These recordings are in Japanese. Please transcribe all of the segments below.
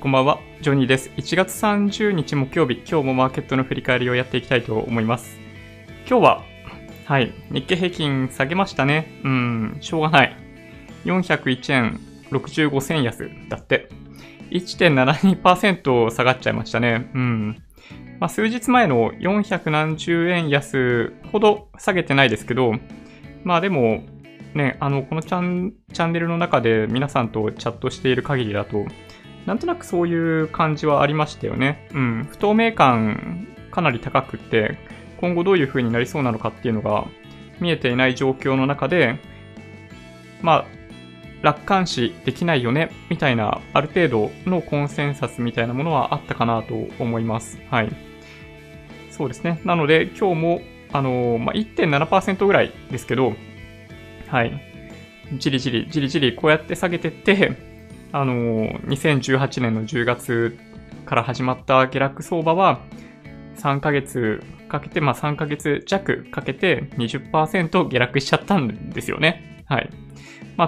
こんばんは、ジョニーです。1月30日木曜日、今日もマーケットの振り返りをやっていきたいと思います。今日は、日経平均下げましたね。しょうがない。401円65銭安だって。1.72% 下がっちゃいましたね。数日前の400何十円安ほど下げてないですけど、でも、このチャンネルの中で皆さんとチャットしている限りだと、なんとなくそういう感じはありましたよね。不透明感かなり高くって、今後どういう風になりそうなのかっていうのが見えていない状況の中で、楽観視できないよねみたいなある程度のコンセンサスみたいなものはあったかなと思います。そうですね。なので今日も1.7% ぐらいですけど、じりじりこうやって下げてって、2018年の10月から始まった下落相場は3ヶ月かけて、3ヶ月弱かけて 20% 下落しちゃったんですよね。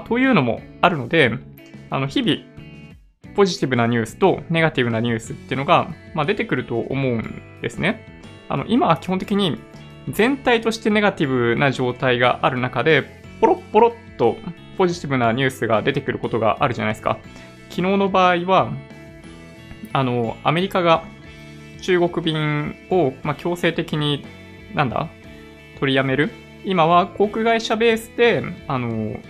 というのもあるので、日々、ポジティブなニュースとネガティブなニュースっていうのが、出てくると思うんですね。今は基本的に全体としてネガティブな状態がある中で、ポロッポロッとポジティブなニュースが出てくることがあるじゃないですか。昨日の場合は、アメリカが中国便を、強制的に、取りやめる。今は航空会社ベースで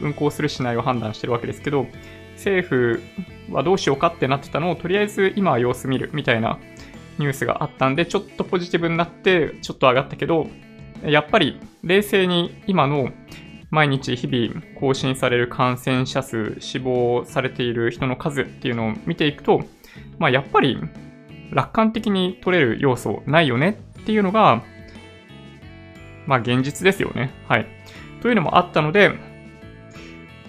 運航するしないを判断してるわけですけど、政府はどうしようかってなってたのをとりあえず今は様子見るみたいなニュースがあったんで、ちょっとポジティブになってちょっと上がったけど、やっぱり冷静に今の毎日日々更新される感染者数、死亡されている人の数っていうのを見ていくと、やっぱり楽観的に取れる要素ないよねっていうのが現実ですよね。というのもあったので、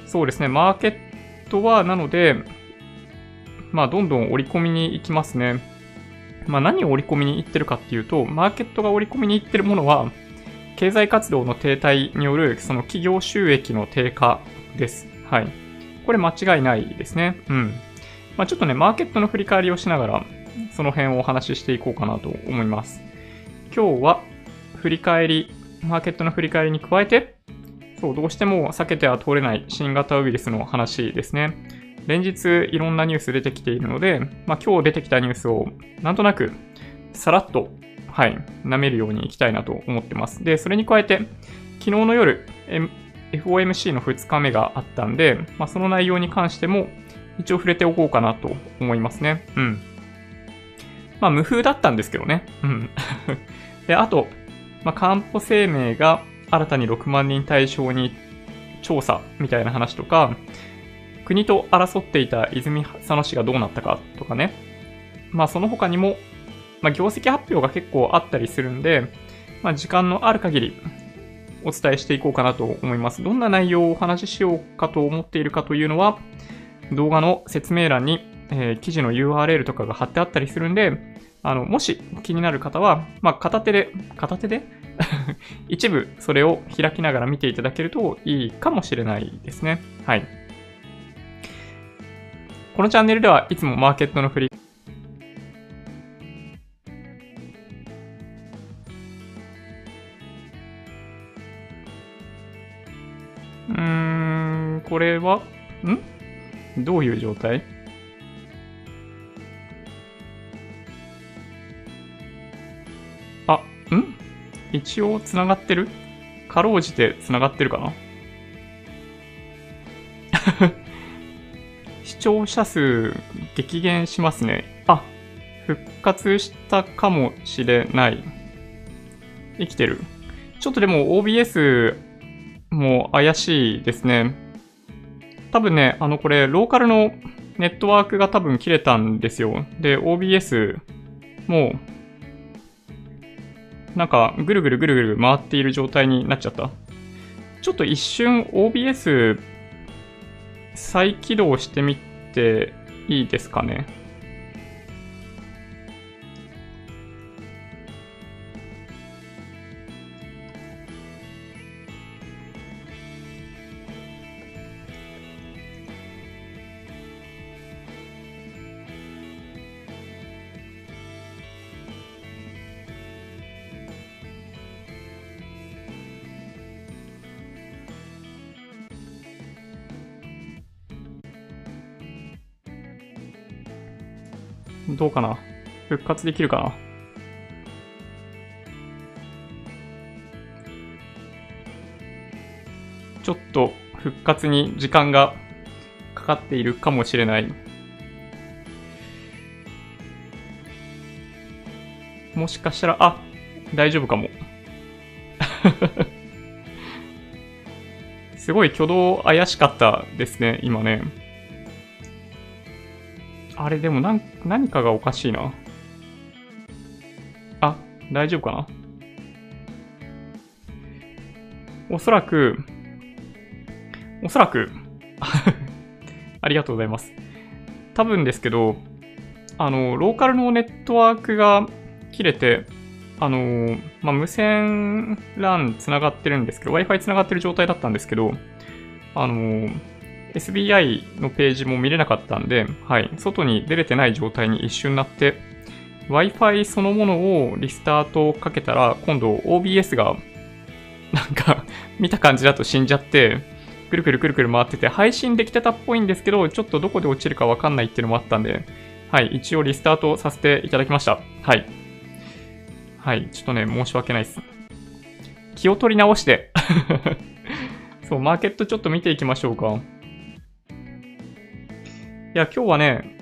そうですね、マーケットはなので、どんどん織り込みに行きますね。何を織り込みに行ってるかっていうと、マーケットが織り込みに行ってるものは、経済活動の停滞によるその企業収益の低下です。これ間違いないですね。ちょっとね、マーケットの振り返りをしながら、その辺をお話ししていこうかなと思います。今日は、振り返り、マーケットの振り返りに加えて、どうしても避けては通れない新型ウイルスの話ですね。連日いろんなニュース出てきているので、今日出てきたニュースをなんとなくさらっと、舐めるようにいきたいなと思ってます。で、それに加えて、昨日の夜、FOMC の2日目があったんで、その内容に関しても一応触れておこうかなと思いますね。無風だったんですけどね。で、あと、官報生命が新たに6万人対象に調査みたいな話とか、国と争っていた泉佐野市がどうなったかとかね。その他にも、業績発表が結構あったりするんで、時間のある限りお伝えしていこうかなと思います。どんな内容をお話ししようかと思っているかというのは、動画の説明欄に、記事の URL とかが貼ってあったりするんで、もし気になる方は、片手で一部それを開きながら見ていただけるといいかもしれないですね。このチャンネルではいつもマーケットの振りこれはどういう状態？一応つながってる？かろうじてつながってるかな視聴者数激減しますね。復活したかもしれない。生きてる。ちょっとでも OBS も怪しいですね。多分ね、これローカルのネットワークが多分切れたんですよ。で、OBS もぐるぐる回っている状態になっちゃった。ちょっと一瞬 OBS 再起動してみていいですかね。どうかな、復活できるかな。ちょっと復活に時間がかかっているかもしれない。もしかしたら、あ、大丈夫かも。すごい挙動怪しかったですね、今ね。あれ、でも何かがおかしいな。あ、大丈夫かな。おそらくありがとうございます。多分ですけど、ローカルのネットワークが切れて、無線 LAN つながってるんですけど、Wi-Fi つながってる状態だったんですけど、SBI のページも見れなかったんで、はい、外に出れてない状態に一瞬なって、Wi-Fi そのものをリスタートかけたら、今度 OBS が、なんか、見た感じだと死んじゃって、くるくるくるくる回ってて、配信できてたっぽいんですけど、ちょっとどこで落ちるかわかんないっていうのもあったんで、はい、一応リスタートさせていただきました。はい、ちょっとね、申し訳ないです。気を取り直して。そう、マーケットちょっと見ていきましょうか。いや、今日はね、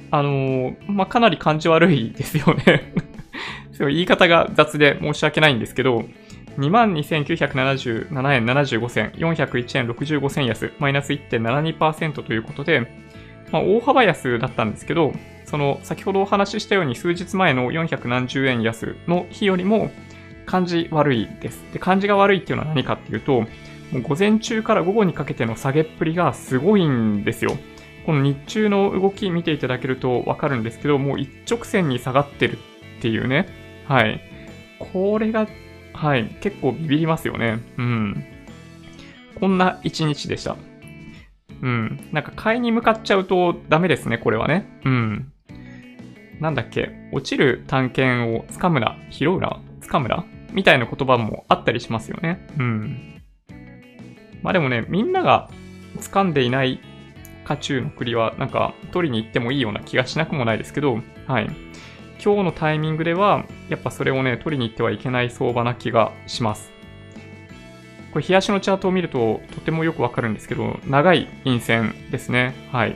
かなり感じ悪いですよね。言い方が雑で申し訳ないんですけど、22,977 円75銭、401円65銭安、マイナス 1.72% ということで、大幅安だったんですけど、その先ほどお話ししたように数日前の400何十円安の日よりも感じ悪いです。で、感じが悪いっていうのは何かっていうと、もう午前中から午後にかけての下げっぷりがすごいんですよ。この日中の動き見ていただけるとわかるんですけど、もう一直線に下がってるっていうね。はい。これが、はい、結構ビビりますよね。うん。こんな一日でした。うん。なんか買いに向かっちゃうとダメですね、これはね。うん。なんだっけ、落ちる短剣を掴むな、拾うな、掴むなみたいな言葉もあったりしますよね。うん。まあでもね、みんなが掴んでいない家中の栗は、なんか取りに行ってもいいような気がしなくもないですけど、はい。今日のタイミングでは、やっぱそれをね、取りに行ってはいけない相場な気がします。これ、日足のチャートを見るととてもよくわかるんですけど、長い陰線ですね。はい。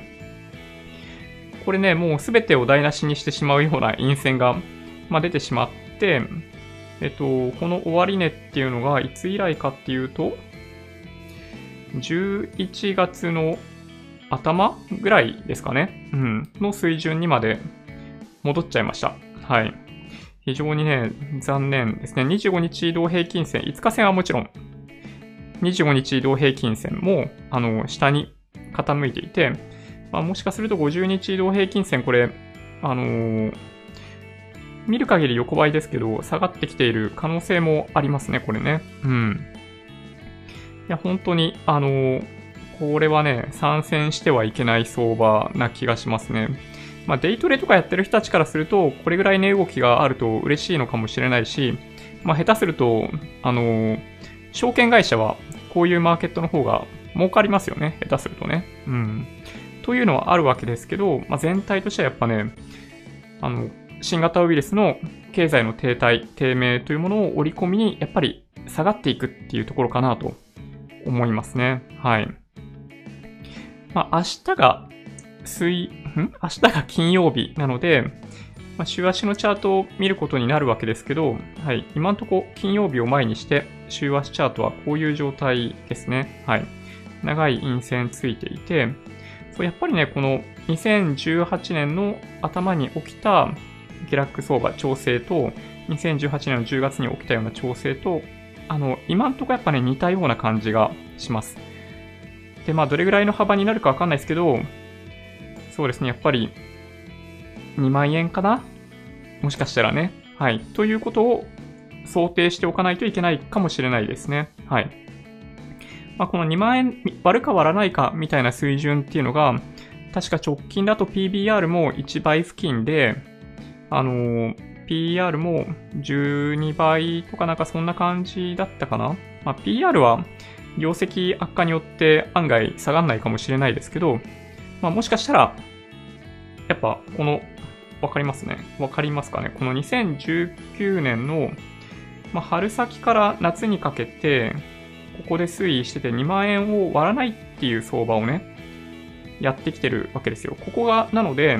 これね、もうすべてを台無しにしてしまうような陰線が、出てしまって、この終値っていうのがいつ以来かっていうと、11月の頭ぐらいですかね。うん。の水準にまで戻っちゃいました。はい。非常にね、残念ですね。25日移動平均線、5日線はもちろん、25日移動平均線も下に傾いていて、もしかすると50日移動平均線、これ、見る限り横ばいですけど、下がってきている可能性もありますね、これね。うん。いや、本当に、これはね、参戦してはいけない相場な気がしますね。デイトレとかやってる人たちからすると、これぐらい値動きがあると嬉しいのかもしれないし、下手すると、証券会社はこういうマーケットの方が儲かりますよね、下手するとね。うん。というのはあるわけですけど、全体としてはやっぱね、新型ウイルスの経済の停滞、低迷というものを織り込みに、やっぱり下がっていくっていうところかなと思いますね。はい。明日が金曜日なので、週足のチャートを見ることになるわけですけど、はい、今のところ金曜日を前にして、週足チャートはこういう状態ですね。はい。長い陰線ついていて、やっぱりね、この2018年の頭に起きた下落相場調整と、2018年の10月に起きたような調整と、今のところやっぱね、似たような感じがします。で、どれぐらいの幅になるかわかんないですけど、そうですね、やっぱり2万円かな？もしかしたらね。はい。ということを想定しておかないといけないかもしれないですね。はい。この2万円割るか割らないかみたいな水準っていうのが、確か直近だと PBR も1倍付近で、PER も12倍とかなんかそんな感じだったかな。PR は業績悪化によって案外下がんないかもしれないですけど、もしかしたら、やっぱこのわかりますね。わかりますかね。この2019年の、春先から夏にかけて、ここで推移してて2万円を割らないっていう相場をね、やってきてるわけですよ。ここが、なので、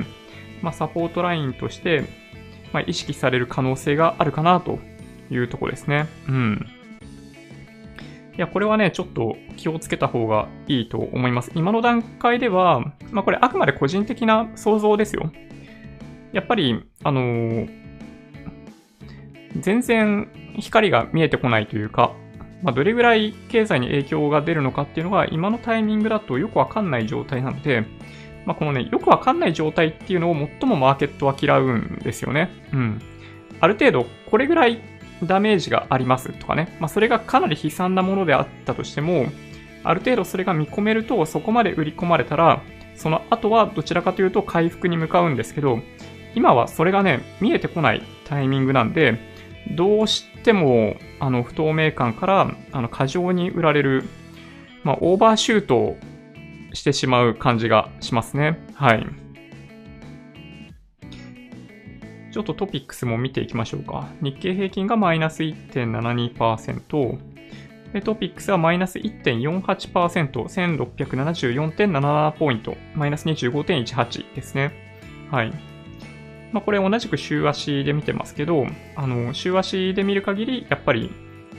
サポートラインとして、意識される可能性があるかなというところですね。うん。いや、これはね、ちょっと気をつけた方がいいと思います。今の段階では、これあくまで個人的な想像ですよ。やっぱり、全然光が見えてこないというか、どれぐらい経済に影響が出るのかっていうのが今のタイミングだとよくわかんない状態なので、このね、よくわかんない状態っていうのを最もマーケットは嫌うんですよね。うん。ある程度、これぐらいダメージがありますとかね。それがかなり悲惨なものであったとしても、ある程度それが見込めると、そこまで売り込まれたら、その後はどちらかというと回復に向かうんですけど、今はそれがね、見えてこないタイミングなんで、どうしても、不透明感から、過剰に売られる、オーバーシュートをしてしまう感じがしますね。はい。ちょっとトピックスも見ていきましょうか。日経平均がマイナス 1.72%、でトピックスはマイナス 1.48%、1674.77 ポイント、マイナス 25.18 ですね。はい。これ同じく週足で見てますけど、週足で見る限り、やっぱり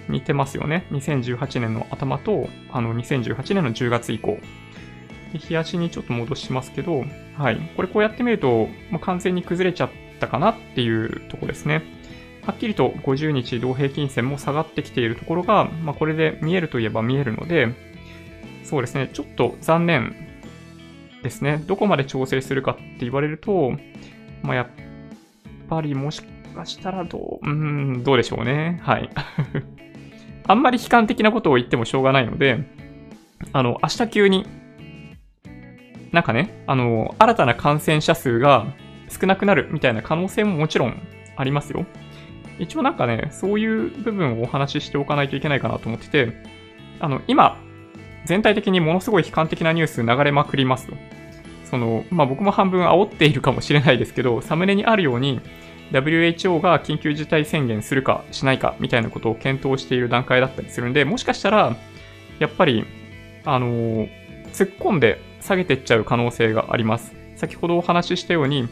似てますよね。2018年の頭と、2018年の10月以降。日足にちょっと戻しますけど、はい。これこうやってみると、完全に崩れちゃったかなっていうところですね。はっきりと50日移動平均線も下がってきているところが、これで見えるといえば見えるので、そうですね。ちょっと残念ですね。どこまで調整するかって言われると、やっぱりもしかしたらどうでしょうね。はい。あんまり悲観的なことを言ってもしょうがないので、明日急に、なんかね、新たな感染者数が少なくなるみたいな可能性ももちろんありますよ。一応なんかね、そういう部分をお話ししておかないといけないかなと思ってて、今、全体的にものすごい悲観的なニュース流れまくりますよ。僕も半分煽っているかもしれないですけど、サムネにあるように WHO が緊急事態宣言するかしないかみたいなことを検討している段階だったりするんで、もしかしたらやっぱり突っ込んで下げていっちゃう可能性があります。先ほどお話ししたように、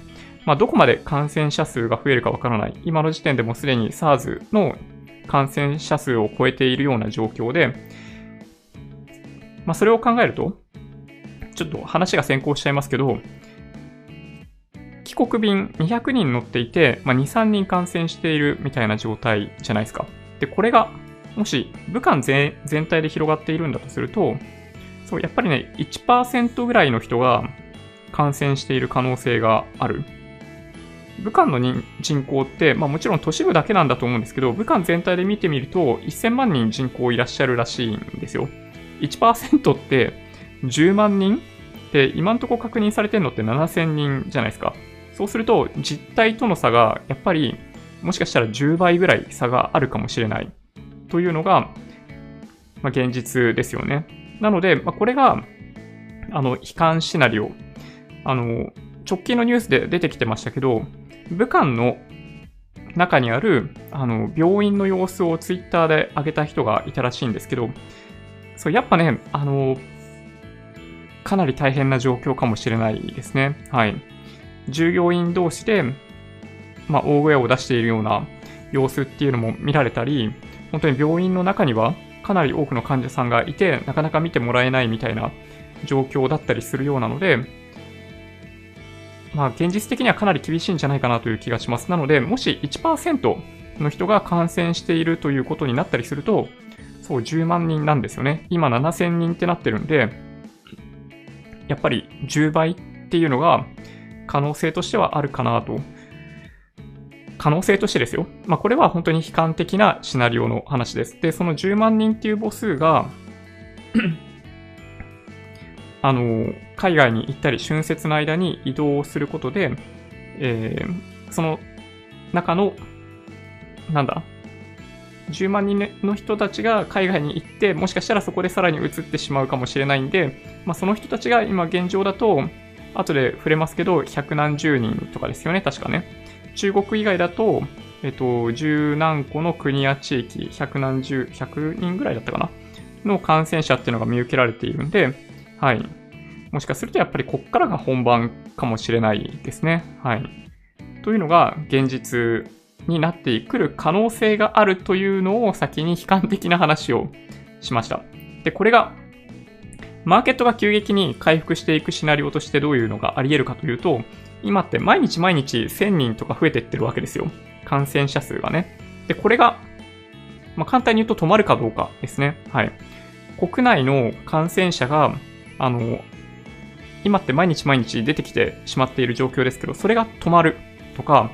どこまで感染者数が増えるかわからない。今の時点でもすでに SARS の感染者数を超えているような状況で、それを考えるとちょっと話が先行しちゃいますけど、帰国便200人乗っていて、2、3人感染しているみたいな状態じゃないですか。で、これが、もし武漢 全体で広がっているんだとすると、そう、やっぱりね、1% ぐらいの人が感染している可能性がある。武漢の人口って、もちろん都市部だけなんだと思うんですけど、武漢全体で見てみると、1000万人人口いらっしゃるらしいんですよ。1% って、10万人で今のところ確認されてるのって7000人じゃないですか。そうすると実態との差がやっぱりもしかしたら10倍ぐらい差があるかもしれないというのが、現実ですよね。なので、これが悲観シナリオ、直近のニュースで出てきてましたけど、武漢の中にある病院の様子をツイッターで上げた人がいたらしいんですけど、そうやっぱね、かなり大変な状況かもしれないですね。はい。従業員同士で、大声を出しているような様子っていうのも見られたり、本当に病院の中にはかなり多くの患者さんがいて、なかなか見てもらえないみたいな状況だったりするようなので、現実的にはかなり厳しいんじゃないかなという気がします。なので、もし 1% の人が感染しているということになったりすると、そう、10万人なんですよね。今7000人ってなってるんで、やっぱり10倍っていうのが可能性としてはあるかなと。可能性としてですよ。これは本当に悲観的なシナリオの話です。で、その10万人っていう母数が海外に行ったり春節の間に移動することで、その中の10万人の人たちが海外に行って、もしかしたらそこでさらに移ってしまうかもしれないんで、その人たちが今現状だと、後で触れますけど百何十人とかですよね、確かね。中国以外だと十何個の国や地域、100人ぐらいだったかなの感染者っていうのが見受けられているんで、はい。もしかするとやっぱりこっからが本番かもしれないですね。はい。というのが現実になってくる可能性があるというのを先に悲観的な話をしました。で、これがマーケットが急激に回復していくシナリオとしてどういうのがあり得るかというと、今って毎日毎日1000人とか増えてってるわけですよ。感染者数がね。で、これが、まあ、簡単に言うと止まるかどうかですね。はい。国内の感染者が、今って毎日毎日出てきてしまっている状況ですけど、それが止まるとか、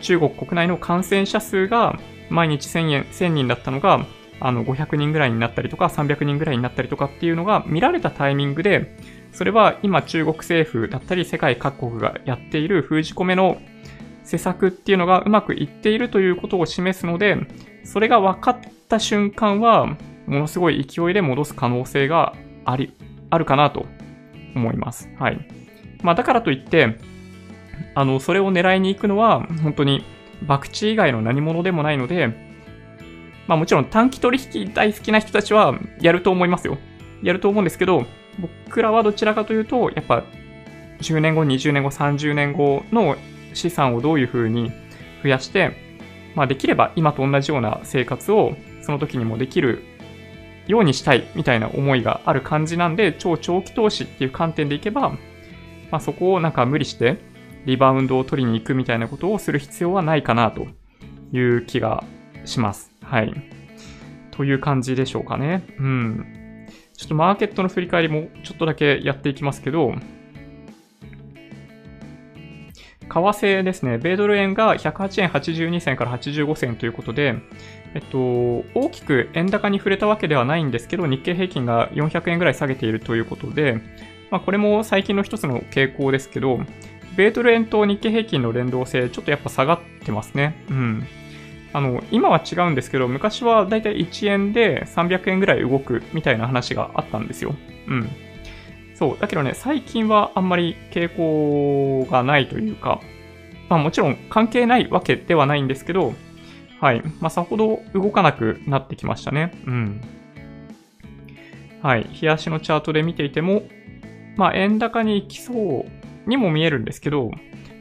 中国国内の感染者数が毎日1000人だったのが、500人ぐらいになったりとか、300人ぐらいになったりとかっていうのが見られたタイミングで、それは今中国政府だったり世界各国がやっている封じ込めの施策っていうのがうまくいっているということを示すので、それが分かった瞬間はものすごい勢いで戻す可能性があるかなと思います。はい。まあだからといって、それを狙いに行くのは本当に博打以外の何者でもないので、まあもちろん短期取引大好きな人たちはやると思いますよ。やると思うんですけど、僕らはどちらかというと、やっぱ10年後、20年後、30年後の資産をどういう風に増やして、まあできれば今と同じような生活をその時にもできるようにしたいみたいな思いがある感じなんで、超長期投資っていう観点でいけば、まあそこをなんか無理してリバウンドを取りに行くみたいなことをする必要はないかなという気がします。はい。という感じでしょうかね。うん。ちょっとマーケットの振り返りもちょっとだけやっていきますけど、為替ですね、米ドル円が108円82銭から85銭ということで、大きく円高に触れたわけではないんですけど、日経平均が400円ぐらい下げているということで、まあ、これも最近の一つの傾向ですけど、米ドル円と日経平均の連動性、ちょっとやっぱ下がってますね。うん。今は違うんですけど、昔はだいたい1円で300円ぐらい動くみたいな話があったんですよ。うん。そう。だけどね、最近はあんまり傾向がないというか、まあもちろん関係ないわけではないんですけど、はい。まあさほど動かなくなってきましたね。うん。はい。日足のチャートで見ていても、まあ円高に行きそうにも見えるんですけど、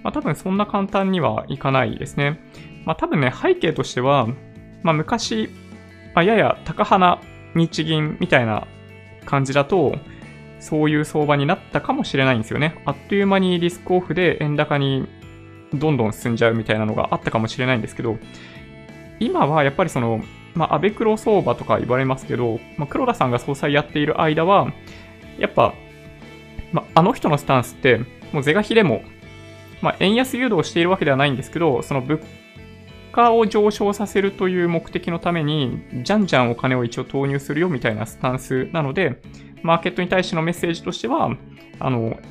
まあ多分そんな簡単にはいかないですね。まあ多分ね、背景としては、まあ昔、まあ、やや高鼻日銀みたいな感じだと、そういう相場になったかもしれないんですよね。あっという間にリスクオフで円高にどんどん進んじゃうみたいなのがあったかもしれないんですけど、今はやっぱりまあ安倍黒相場とか言われますけど、まあ、黒田さんが総裁やっている間は、やっぱ、まあ、あの人のスタンスって、もう是が非でも、まあ円安誘導しているわけではないんですけど、物価を上昇させるという目的のためにじゃんじゃんお金を一応投入するよみたいなスタンスなので、マーケットに対してのメッセージとしては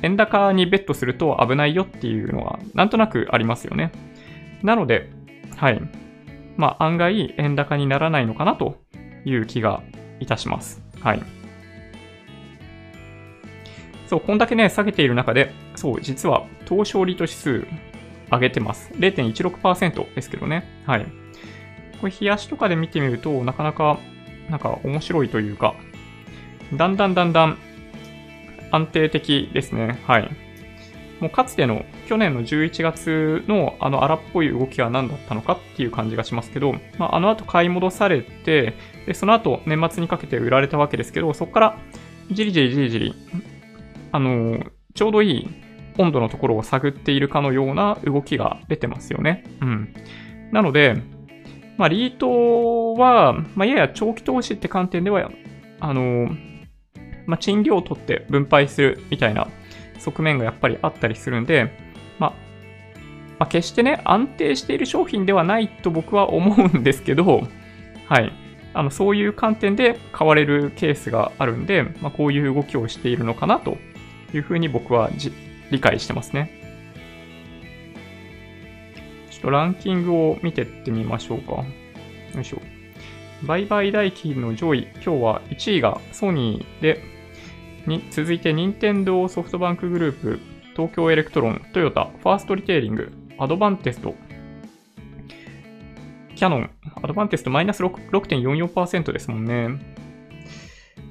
円高にベットすると危ないよっていうのはなんとなくありますよね。なので、はい、まあ案外円高にならないのかなという気がいたします。はい。そう、こんだけね下げている中で、そう、実は東証リート指数上げてます。 0.16% ですけどね。はい。これ日足とかで見てみるとなかなかなんか面白いというか、だんだん安定的ですね。はい。もうかつての去年の11月の荒っぽい動きは何だったのかっていう感じがしますけど、まあ、後買い戻されて、でその後年末にかけて売られたわけですけど、そこからじりじりちょうどいい温度のところを探っているかのような動きが出てますよね。うん。なので、まあ、リートは、まあ、やや長期投資って観点では、まあ、賃料を取って分配するみたいな側面がやっぱりあったりするんで、まあ、決してね、安定している商品ではないと僕は思うんですけど、はい。そういう観点で買われるケースがあるんで、まあ、こういう動きをしているのかなというふうに僕は理解してますね。ちょっとランキングを見てってみましょうか。よいしょ。売買代金の上位、今日は1位がソニーで、続いて任天堂、ソフトバンクグループ、東京エレクトロン、トヨタ、ファーストリテイリング、アドバンテスト、キヤノン、アドバンテストマイナス 6.44% ですもんね。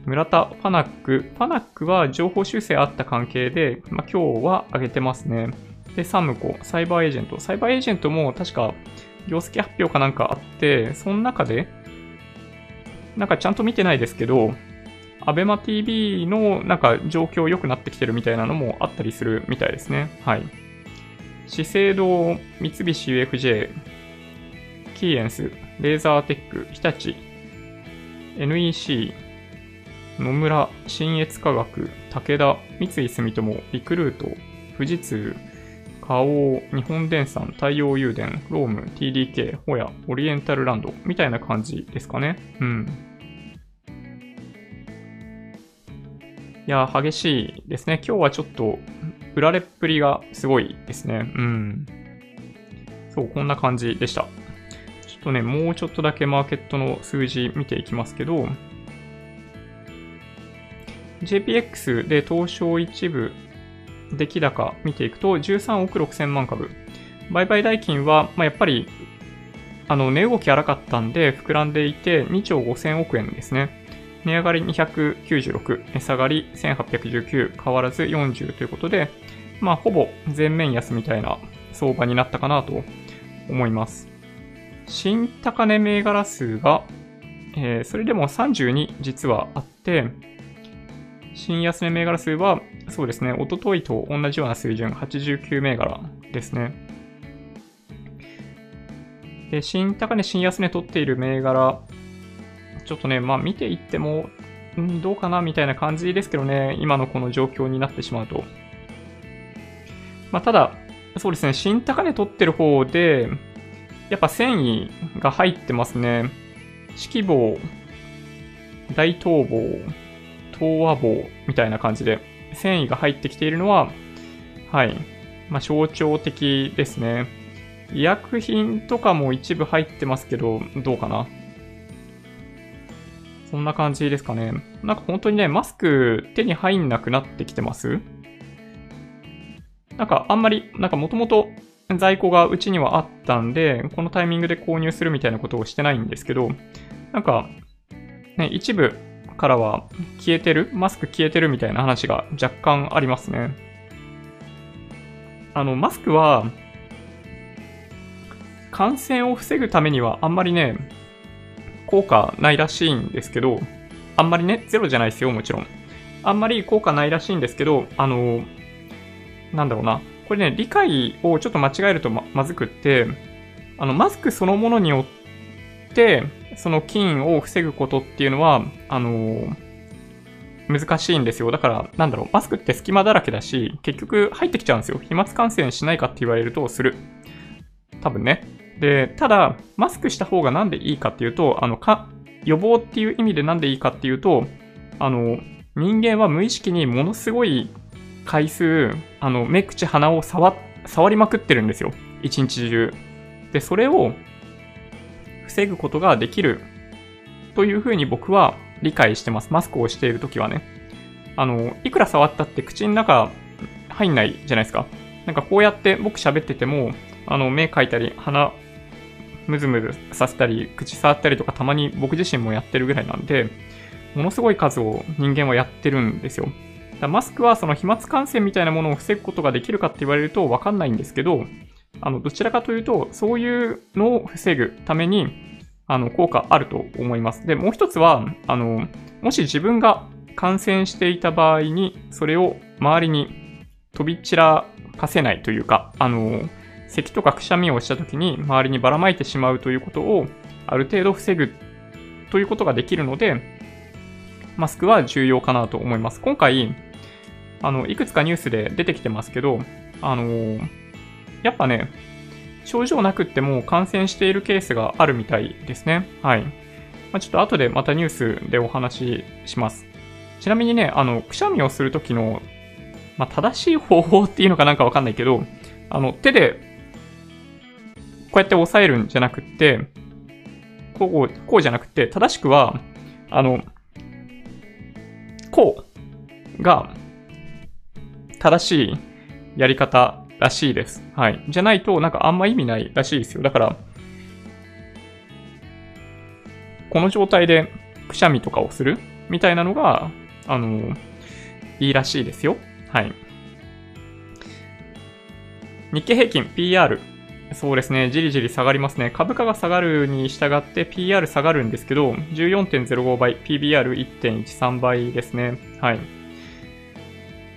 村田、ファナック。ファナックは情報修正あった関係で、今日は上げてますね。で、サムコ、サイバーエージェント。サイバーエージェントも確か業績発表かなんかあって、その中で、なんかちゃんと見てないですけど、アベマ TV のなんか状況良くなってきてるみたいなのもあったりするみたいですね。はい。資生堂、三菱 UFJ、キーエンス、レーザーテック、日立、NEC、野村、新越化学、武田、三井住友、リクルート、富士通、花王、日本電産、太陽油田、ローム、TDK、ホヤ、オリエンタルランドみたいな感じですかね。うん。いや、激しいですね。今日はちょっと売られっぷりがすごいですね。うん。そう、こんな感じでした。ちょっとね、もうちょっとだけマーケットの数字見ていきますけど、JPX で東証一部出来高見ていくと13億6000万株。売買代金は、やっぱり、値動き荒かったんで膨らんでいて2兆5000億円ですね。値上がり296、値下がり1819、変わらず40ということで、ほぼ全面安みたいな相場になったかなと思います。新高値銘柄数が、それでも32実はあって、新安値銘柄数は、そうですね、おとといと同じような水準、89銘柄ですね。で、新高値、新安値取っている銘柄、ちょっとね、見ていっても、どうかなみたいな感じですけどね、今のこの状況になってしまうと。ただ、そうですね、新高値取ってる方で、やっぱ繊維が入ってますね。四季棒、大東棒、東和棒みたいな感じで繊維が入ってきているのは、はい、象徴的ですね。医薬品とかも一部入ってますけど、どうかな。そんな感じですかね。なんか本当にね、マスク手に入んなくなってきてます?なんかあんまり、なんかもともと在庫がうちにはあったんで、このタイミングで購入するみたいなことをしてないんですけど、なんか、ね、一部からは消えてる?マスク消えてるみたいな話が若干ありますね。マスクは、感染を防ぐためにはあんまりね、効果ないらしいんですけど、あんまりね、ゼロじゃないですよ、もちろん。あんまり効果ないらしいんですけど、なんだろうな。これね、理解をちょっと間違えると まずくって、マスクそのものによって、その菌を防ぐことっていうのは、難しいんですよ。だから、なんだろう、マスクって隙間だらけだし、結局入ってきちゃうんですよ。飛沫感染しないかって言われるとする。多分ね。で、ただ、マスクした方がなんでいいかっていうと、予防っていう意味でなんでいいかっていうと、人間は無意識にものすごい回数、目、口、鼻を触りまくってるんですよ。一日中。で、それを防ぐことができるというふうに僕は理解してます。マスクをしているときはね。いくら触ったって口の中入んないじゃないですか。なんかこうやって僕喋ってても、目かいたり、鼻、むずむずさせたり、口触ったりとか、たまに僕自身もやってるぐらいなんで、ものすごい数を人間はやってるんですよ。だからマスクはその飛沫感染みたいなものを防ぐことができるかって言われると分かんないんですけど、どちらかというと、そういうのを防ぐために、効果あると思います。で、もう一つは、もし自分が感染していた場合に、それを周りに飛び散らかせないというか、咳とかくしゃみをしたときに周りにばらまいてしまうということをある程度防ぐということができるので、マスクは重要かなと思います。今回、いくつかニュースで出てきてますけど、やっぱね、症状なくっても感染しているケースがあるみたいですね。はい。ちょっと後でまたニュースでお話しします。ちなみにね、くしゃみをするときの、正しい方法っていうのかなんかわかんないけど、手で、こうやって押さえるんじゃなくって、こうじゃなくて、正しくは、こうが、正しいやり方らしいです。はい。じゃないと、なんかあんま意味ないらしいですよ。だから、この状態でくしゃみとかをするみたいなのが、いいらしいですよ。はい。日経平均 PR。そうですね。じりじり下がりますね。株価が下がるに従って PR 下がるんですけど、14.05 倍、PBR1.13 倍ですね。はい。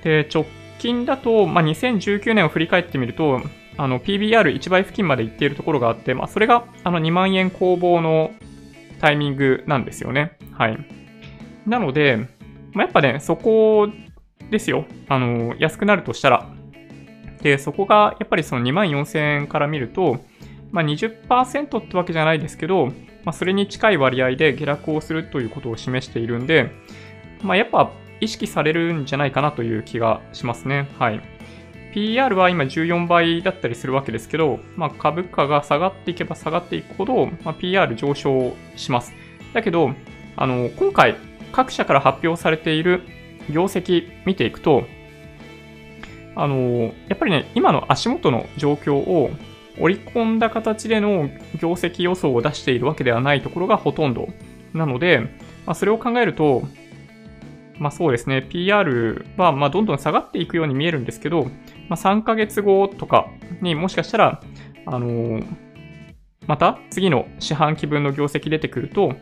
で、直近だと、2019年を振り返ってみると、PBR1 倍付近まで行っているところがあって、それが、2万円攻防のタイミングなんですよね。はい。なので、やっぱね、そこですよ。安くなるとしたら。で、そこがやっぱりその 24,000 円から見ると、20% ってわけじゃないですけど、それに近い割合で下落をするということを示しているんで、やっぱ意識されるんじゃないかなという気がしますね。はい。PR は今14倍だったりするわけですけど、株価が下がっていけば下がっていくほど、PR 上昇します。だけど、今回各社から発表されている業績見ていくと、やっぱりね、今の足元の状況を織り込んだ形での業績予想を出しているわけではないところがほとんどなので、それを考えると、そうですね、PR はどんどん下がっていくように見えるんですけど、3ヶ月後とかにもしかしたら、また次の四半期分の業績出てくると、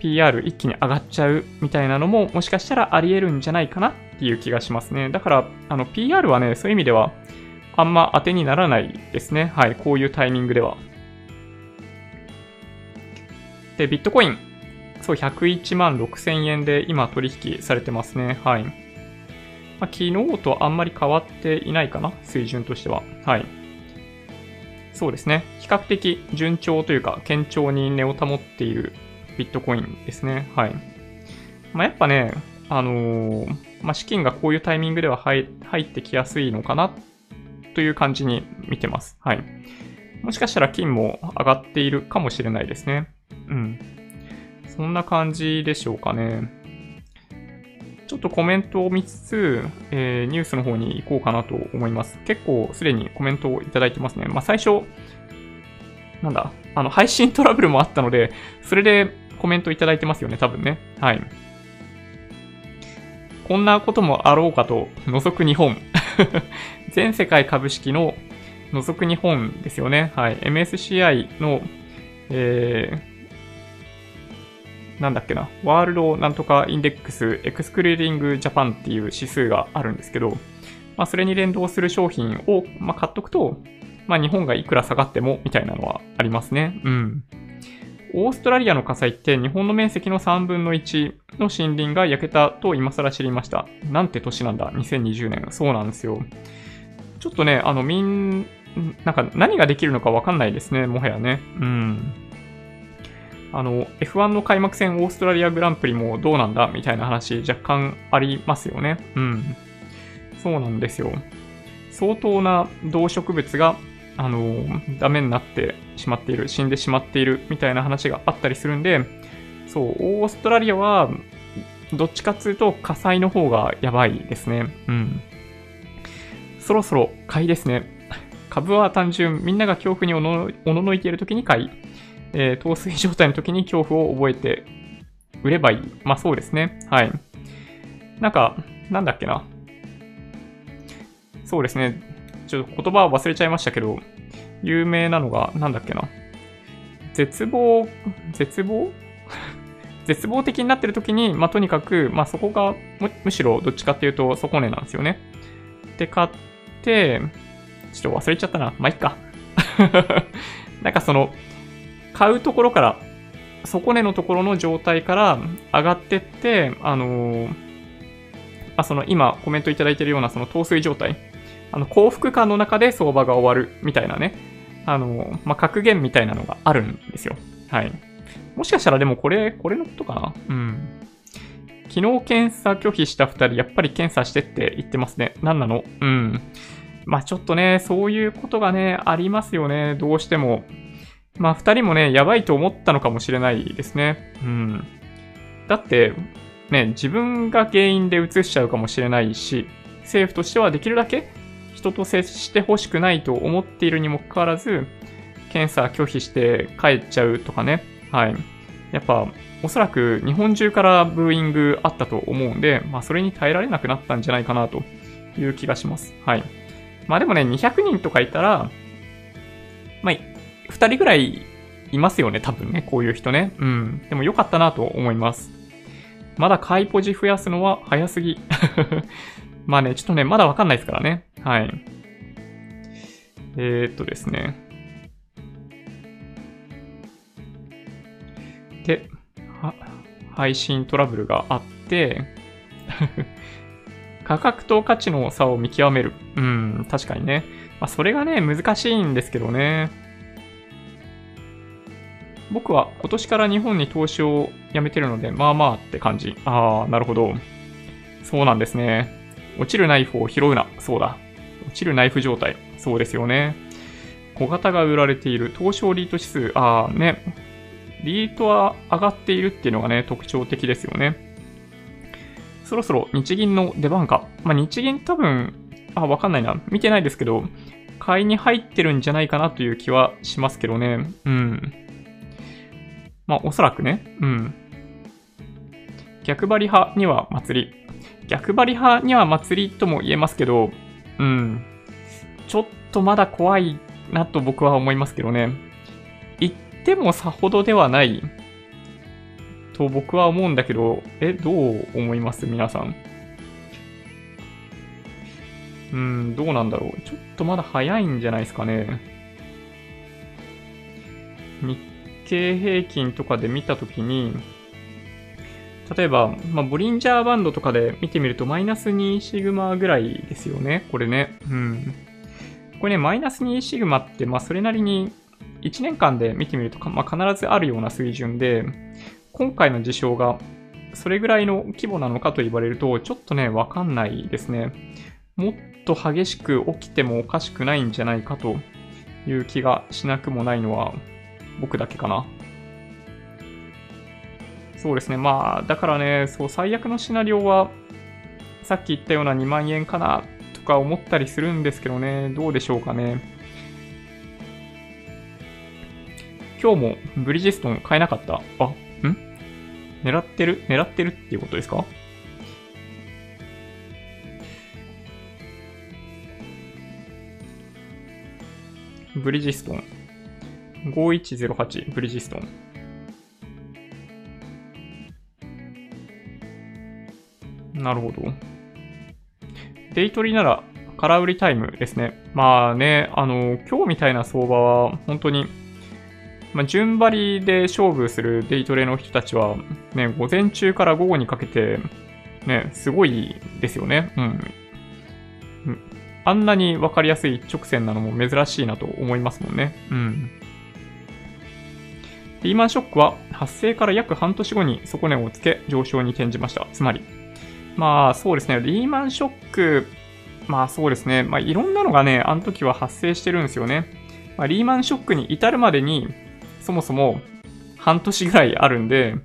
PR 一気に上がっちゃうみたいなのももしかしたらあり得るんじゃないかなっていう気がしますね。だからPR はね、そういう意味ではあんま当てにならないですね。はい、こういうタイミングでは。で、ビットコイン、そう101万6000円で今取引されてますね。はい。昨日とあんまり変わっていないかな、水準としては。はい。そうですね。比較的順調というか堅調に値を保っている。ビットコインですね。はい。やっぱね、資金がこういうタイミングでは入ってきやすいのかなという感じに見てます。はい。もしかしたら金も上がっているかもしれないですね。うん。そんな感じでしょうかね。ちょっとコメントを見つつ、ニュースの方に行こうかなと思います。結構すでにコメントをいただいてますね。最初、配信トラブルもあったので、それでコメントいただいてますよね、多分ね。はい。こんなこともあろうかと、覗く日本。全世界株式の覗く日本ですよね。はい。MSCI の、ワールドなんとかインデックスエクスクルーディングジャパンっていう指数があるんですけど、それに連動する商品を、買っとくと、日本がいくら下がってもみたいなのはありますね。うん。オーストラリアの火災って日本の面積の3分の1の森林が焼けたと今更知りました。なんて年なんだ、2020年。そうなんですよ。ちょっとね、何ができるのかわかんないですね、もはやね。うん。F1 の開幕戦オーストラリアグランプリもどうなんだみたいな話若干ありますよね。うん。そうなんですよ。相当な動植物がダメになってしまっている、死んでしまっているみたいな話があったりするんで、そう、オーストラリアはどっちかというと火災の方がやばいですね。うん。そろそろ買いですね。株は単純、みんなが恐怖におののいているときに買い、陶酔状態のときに恐怖を覚えて売ればいい。そうですね。はい。そうですね。ちょっと言葉を忘れちゃいましたけど、有名なのが、絶望的になってる時に、とにかく、そこがむしろどっちかっていうと底値なんですよね。で、買って、ちょっと忘れちゃったな。いっか。買うところから、底値のところの状態から上がってって、今コメントいただいているような、陶酔状態。幸福感の中で相場が終わるみたいなね、格言みたいなのがあるんですよ。はい。もしかしたらでもこれのことかな？うん。昨日検査拒否した2人、やっぱり検査してって言ってますね。何なの？うん。ちょっとね、そういうことがね、ありますよね。どうしても。2人もね、やばいと思ったのかもしれないですね。うん。だって、ね、自分が原因で移しちゃうかもしれないし、政府としてはできるだけ人と接してほしくないと思っているにもかかわらず、検査拒否して帰っちゃうとかね。はい。やっぱ、おそらく日本中からブーイングあったと思うんで、まあそれに耐えられなくなったんじゃないかなという気がします。はい。まあでもね、200人とかいたら、まあ、2人ぐらいいますよね、多分ね、こういう人ね。うん。でも良かったなと思います。まだ買いポジ増やすのは早すぎ。まあね、ちょっとね、まだわかんないですからね。はい。ですね。で、配信トラブルがあって価格と価値の差を見極める。うん、確かにね。まあ、それがね、難しいんですけどね。僕は今年から日本に投資をやめてるので、まあまあって感じ。ああ、なるほど。そうなんですね。落ちるナイフを拾うな。そうだ。落ちるナイフ状態。そうですよね。小型が売られている。東証リート指数。ああ、ね。リートは上がっているっていうのがね、特徴的ですよね。そろそろ日銀の出番か。まあ、日銀多分、わかんないな。見てないですけど、買いに入ってるんじゃないかなという気はしますけどね。うん。まあ、おそらくね。うん。逆張り派には祭り。逆張り派には祭りとも言えますけど、うん。ちょっとまだ怖いなと僕は思いますけどね。でもさほどではないと僕は思うんだけど、どう思います皆さん。どうなんだろう。ちょっとまだ早いんじゃないですかね。日経平均とかで見たときに、例えば、まあ、ボリンジャーバンドとかで見てみるとマイナス2シグマぐらいですよね。これね。うん。これね、マイナス2シグマって、まあ、それなりに1年間で見てみると、まあ、必ずあるような水準で、今回の事象がそれぐらいの規模なのかと言われると、ちょっとね、わかんないですね。もっと激しく起きてもおかしくないんじゃないかという気がしなくもないのは、僕だけかな。そうですね。まあ、だからね、そう、最悪のシナリオは、さっき言ったような2万円かなとか思ったりするんですけどね、どうでしょうかね。今日もブリヂストン買えなかった。狙ってるっていうことですか。ブリヂストン5108ブリヂストン。なるほど。デイトリなら空売りタイムですね。まあね、今日みたいな相場は本当にまあ、順張りで勝負するデイトレの人たちは、ね、午前中から午後にかけて、ね、すごいですよね。うん。あんなに分かりやすい一直線なのも珍しいなと思いますもんね。うん。リーマンショックは発生から約半年後に底値をつけ上昇に転じました。つまり、まあそうですね、リーマンショック、まあそうですね、まあいろんなのがね、あの時は発生してるんですよね。まあ、リーマンショックに至るまでに、そもそも半年ぐらいあるんで、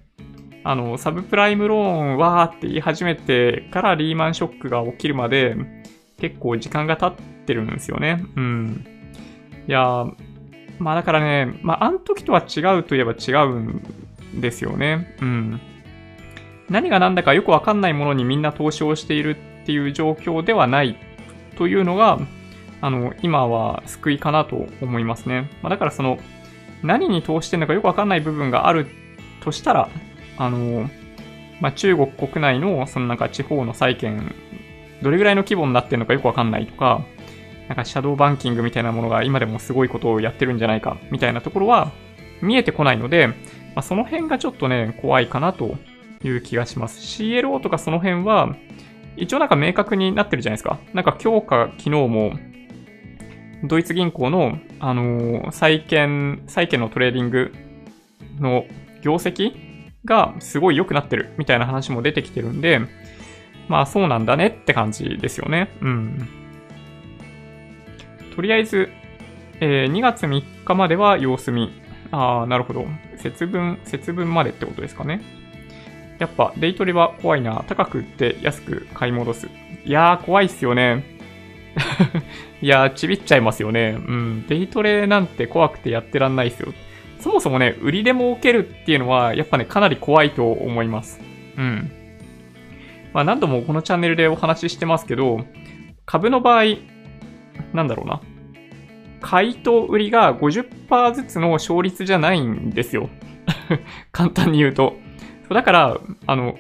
サブプライムローンわーって言い始めてからリーマンショックが起きるまで結構時間が経ってるんですよね。うん。いやー、まあだからね、まああの時とは違うといえば違うんですよね。うん。何が何だかよくわかんないものにみんな投資をしているっていう状況ではないというのが、今は救いかなと思いますね。まあだからその、何に投資してるのかよくわかんない部分があるとしたら、まあ、中国国内の、そのなんか地方の債券、どれぐらいの規模になってるのかよくわかんないとか、なんかシャドーバンキングみたいなものが今でもすごいことをやってるんじゃないか、みたいなところは見えてこないので、まあ、その辺がちょっとね、怖いかなという気がします。CLO とかその辺は、一応なんか明確になってるじゃないですか。なんか今日か昨日も、ドイツ銀行の、債券のトレーディングの業績がすごい良くなってるみたいな話も出てきてるんで、まあそうなんだねって感じですよね。うん。とりあえず、2月3日までは様子見。ああ、なるほど。節分までってことですかね。やっぱデイトレは怖いな。高く売って安く買い戻す。いやー怖いっすよね。いやーちびっちゃいますよね。うん。デイトレなんて怖くてやってらんないっすよ。そもそもね、売りで儲けるっていうのはやっぱね、かなり怖いと思います。うん。まあ何度もこのチャンネルでお話ししてますけど、株の場合、なんだろうな。買いと売りが 50% ずつの勝率じゃないんですよ。簡単に言うと。だから、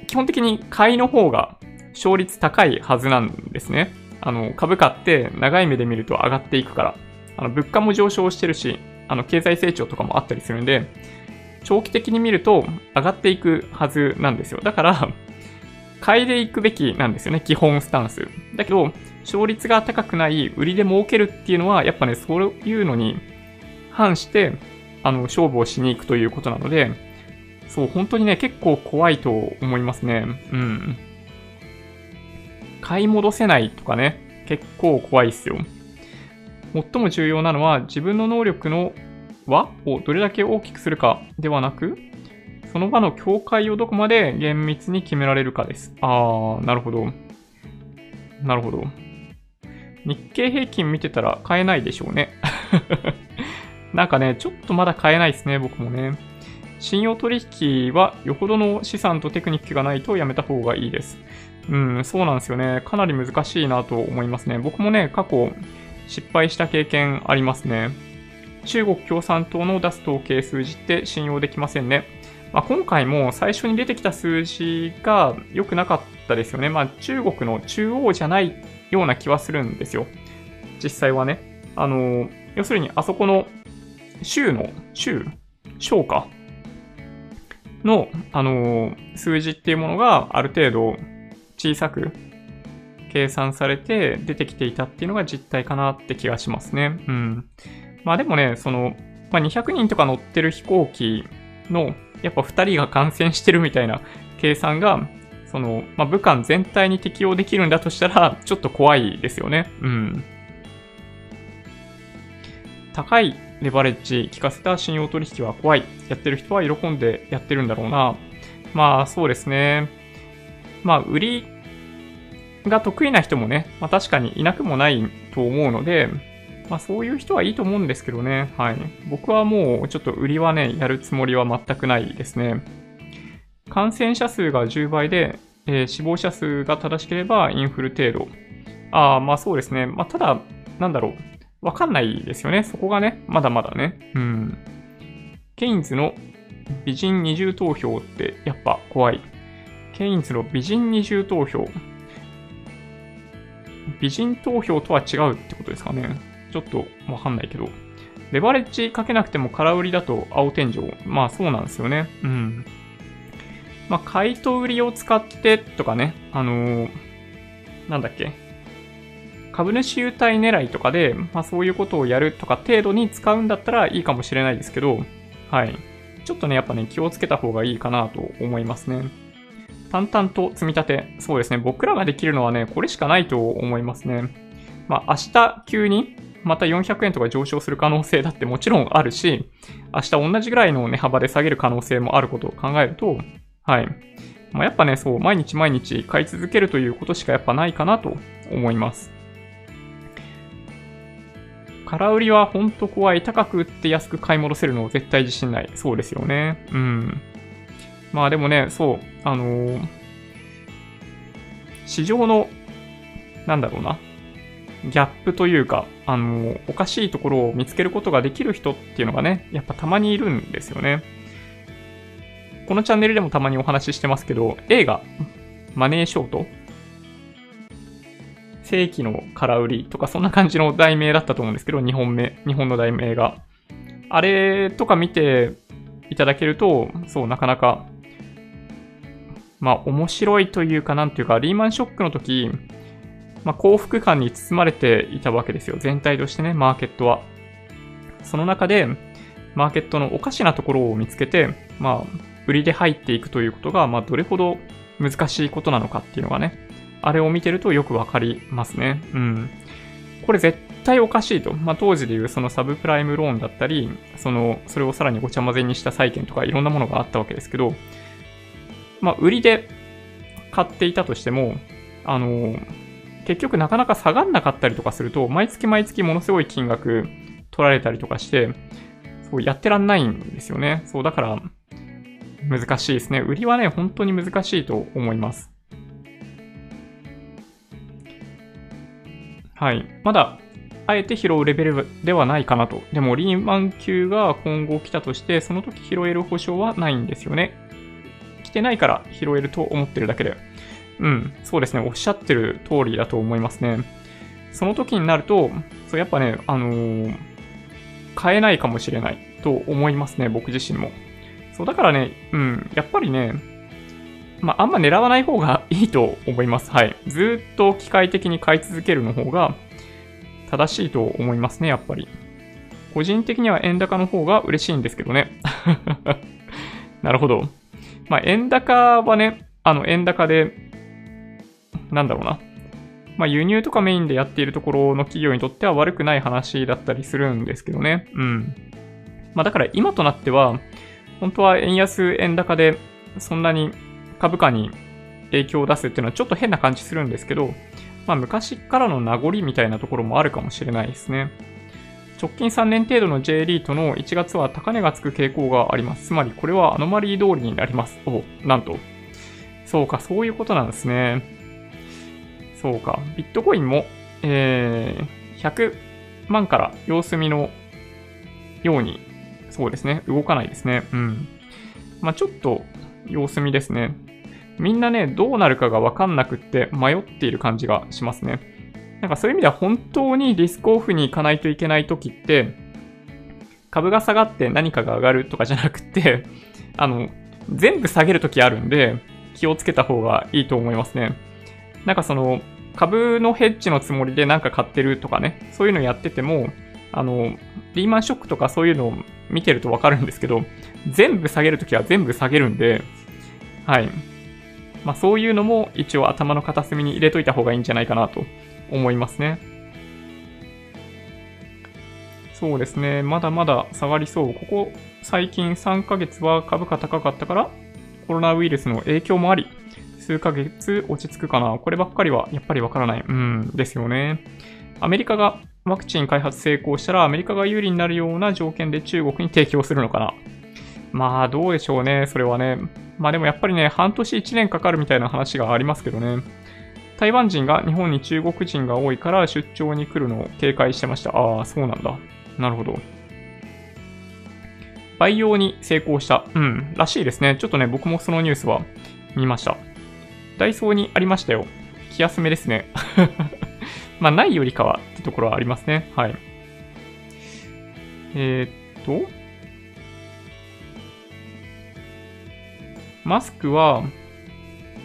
基本的に買いの方が勝率高いはずなんですね。株価って長い目で見ると上がっていくから。物価も上昇してるし、経済成長とかもあったりするんで、長期的に見ると上がっていくはずなんですよ。だから、買いでいくべきなんですよね。基本スタンス。だけど、勝率が高くない売りで儲けるっていうのは、やっぱね、そういうのに反して、勝負をしに行くということなので、そう、本当にね、結構怖いと思いますね。うん。買い戻せないとかね、結構怖いっすよ。最も重要なのは、自分の能力の輪をどれだけ大きくするかではなく、その場の境界をどこまで厳密に決められるかです。あー、なるほど。なるほど。日経平均見てたら買えないでしょうね。なんかね、ちょっとまだ買えないですね、僕もね。信用取引はよほどの資産とテクニックがないとやめた方がいいです。うん、そうなんですよね。かなり難しいなと思いますね。僕もね、過去失敗した経験ありますね。中国共産党の出す統計数字って信用できませんね。まあ、今回も最初に出てきた数字が良くなかったですよね。まあ、中国の中央じゃないような気はするんですよ。実際はね。要するにあそこの省か。の、数字っていうものがある程度小さく計算されて出てきていたっていうのが実態かなって気がしますね。うん。まあでもね、200人とか乗ってる飛行機の、やっぱ2人が感染してるみたいな計算が、武漢全体に適用できるんだとしたら、ちょっと怖いですよね。うん。高いレバレッジ効かせた信用取引は怖い。やってる人は喜んでやってるんだろうな。まあそうですね。まあ売りが得意な人もね、まあ確かにいなくもないと思うので、まあそういう人はいいと思うんですけどね。はい。僕はもうちょっと売りはね、やるつもりは全くないですね。感染者数が10倍で、死亡者数が正しければインフル程度。ああ、まあそうですね。まあただ、なんだろう。わかんないですよね。そこがね、まだまだね。うん。ケインズの美人二重投票ってやっぱ怖い。ケインズの美人二重投票。美人投票とは違うってことですかね。ちょっとわかんないけど。レバレッジかけなくても空売りだと青天井。まあそうなんですよね。うん。まあ買いと売りを使ってとかね。なんだっけ。株主優待狙いとかで、まあそういうことをやるとか程度に使うんだったらいいかもしれないですけど、はい。ちょっとね、やっぱね、気をつけた方がいいかなと思いますね。淡々と積み立て。そうですね。僕らができるのはね、これしかないと思いますね。まあ明日急にまた400円とか上昇する可能性だってもちろんあるし、明日同じぐらいの値幅で下げる可能性もあることを考えると、はい。まあやっぱね、そう、毎日毎日買い続けるということしかやっぱないかなと思います。空売りはほんと怖い。高く売って安く買い戻せるのを絶対自信ない。そうですよね。うん。まあでもね、そう、市場の、なんだろうな、ギャップというか、おかしいところを見つけることができる人っていうのがね、やっぱたまにいるんですよね。このチャンネルでもたまにお話ししてますけど、映画、マネーショート正規の空売りとかそんな感じの題名だったと思うんですけど、日本の題名が。あれとか見ていただけると、そう、なかなか、まあ面白いというかなんていうか、リーマンショックの時、まあ幸福感に包まれていたわけですよ。全体としてね、マーケットは。その中で、マーケットのおかしなところを見つけて、まあ、売りで入っていくということが、まあどれほど難しいことなのかっていうのがね、あれを見てるとよくわかりますね。うん。これ絶対おかしいと。まあ、当時でいうそのサブプライムローンだったり、それをさらにごちゃ混ぜにした債券とかいろんなものがあったわけですけど、まあ、売りで買っていたとしても、結局なかなか下がんなかったりとかすると、毎月毎月ものすごい金額取られたりとかして、そうやってらんないんですよね。そうだから難しいですね。売りはね、本当に難しいと思います。はい。まだ、あえて拾うレベルではないかなと。でも、リーマン級が今後来たとして、その時拾える保証はないんですよね。来てないから拾えると思ってるだけで。うん、そうですね。おっしゃってる通りだと思いますね。その時になると、そうやっぱね、買えないかもしれないと思いますね。僕自身も。そう、だからね、うん、やっぱりね、まあ、あんま狙わない方がいいと思います。はい。ずっと機械的に買い続けるの方が正しいと思いますね、やっぱり。個人的には円高の方が嬉しいんですけどね。なるほど。まあ、円高はね、円高で、なんだろうな。まあ、輸入とかメインでやっているところの企業にとっては悪くない話だったりするんですけどね。うん。まあ、だから今となっては、本当は円安、円高でそんなに株価に影響を出すっていうのはちょっと変な感じするんですけど、まあ昔からの名残みたいなところもあるかもしれないですね。直近3年程度の J リートの1月は高値がつく傾向があります。つまりこれはアノマリー通りになります。お、なんと。そうか、そういうことなんですね。そうか。ビットコインも、100万から様子見のように、そうですね、動かないですね。うん。まあちょっと様子見ですね。みんなね、どうなるかが分かんなくって迷っている感じがしますね。なんかそういう意味では本当にリスクオフに行かないといけないときって、株が下がって何かが上がるとかじゃなくて、全部下げるときあるんで、気をつけた方がいいと思いますね。なんかその、株のヘッジのつもりでなんか買ってるとかね、そういうのやってても、リーマンショックとかそういうのを見てると分かるんですけど、全部下げるときは全部下げるんで、はい。まあそういうのも一応頭の片隅に入れといた方がいいんじゃないかなと思いますね。そうですね。まだまだ下がりそう。ここ最近3ヶ月は株価高かったからコロナウイルスの影響もあり、数ヶ月落ち着くかな。こればっかりはやっぱりわからない。うんですよね。アメリカがワクチン開発成功したらアメリカが有利になるような条件で中国に提供するのかな。まあどうでしょうね。それはね。まあでもやっぱりね、半年1年かかるみたいな話がありますけどね。台湾人が日本に中国人が多いから出張に来るのを警戒してました。ああ、そうなんだ。なるほど。培養に成功した。うん、らしいですね。ちょっとね、僕もそのニュースは見ました。ダイソーにありましたよ。気休めですね。まあないよりかはってところはありますね。はい。マスクは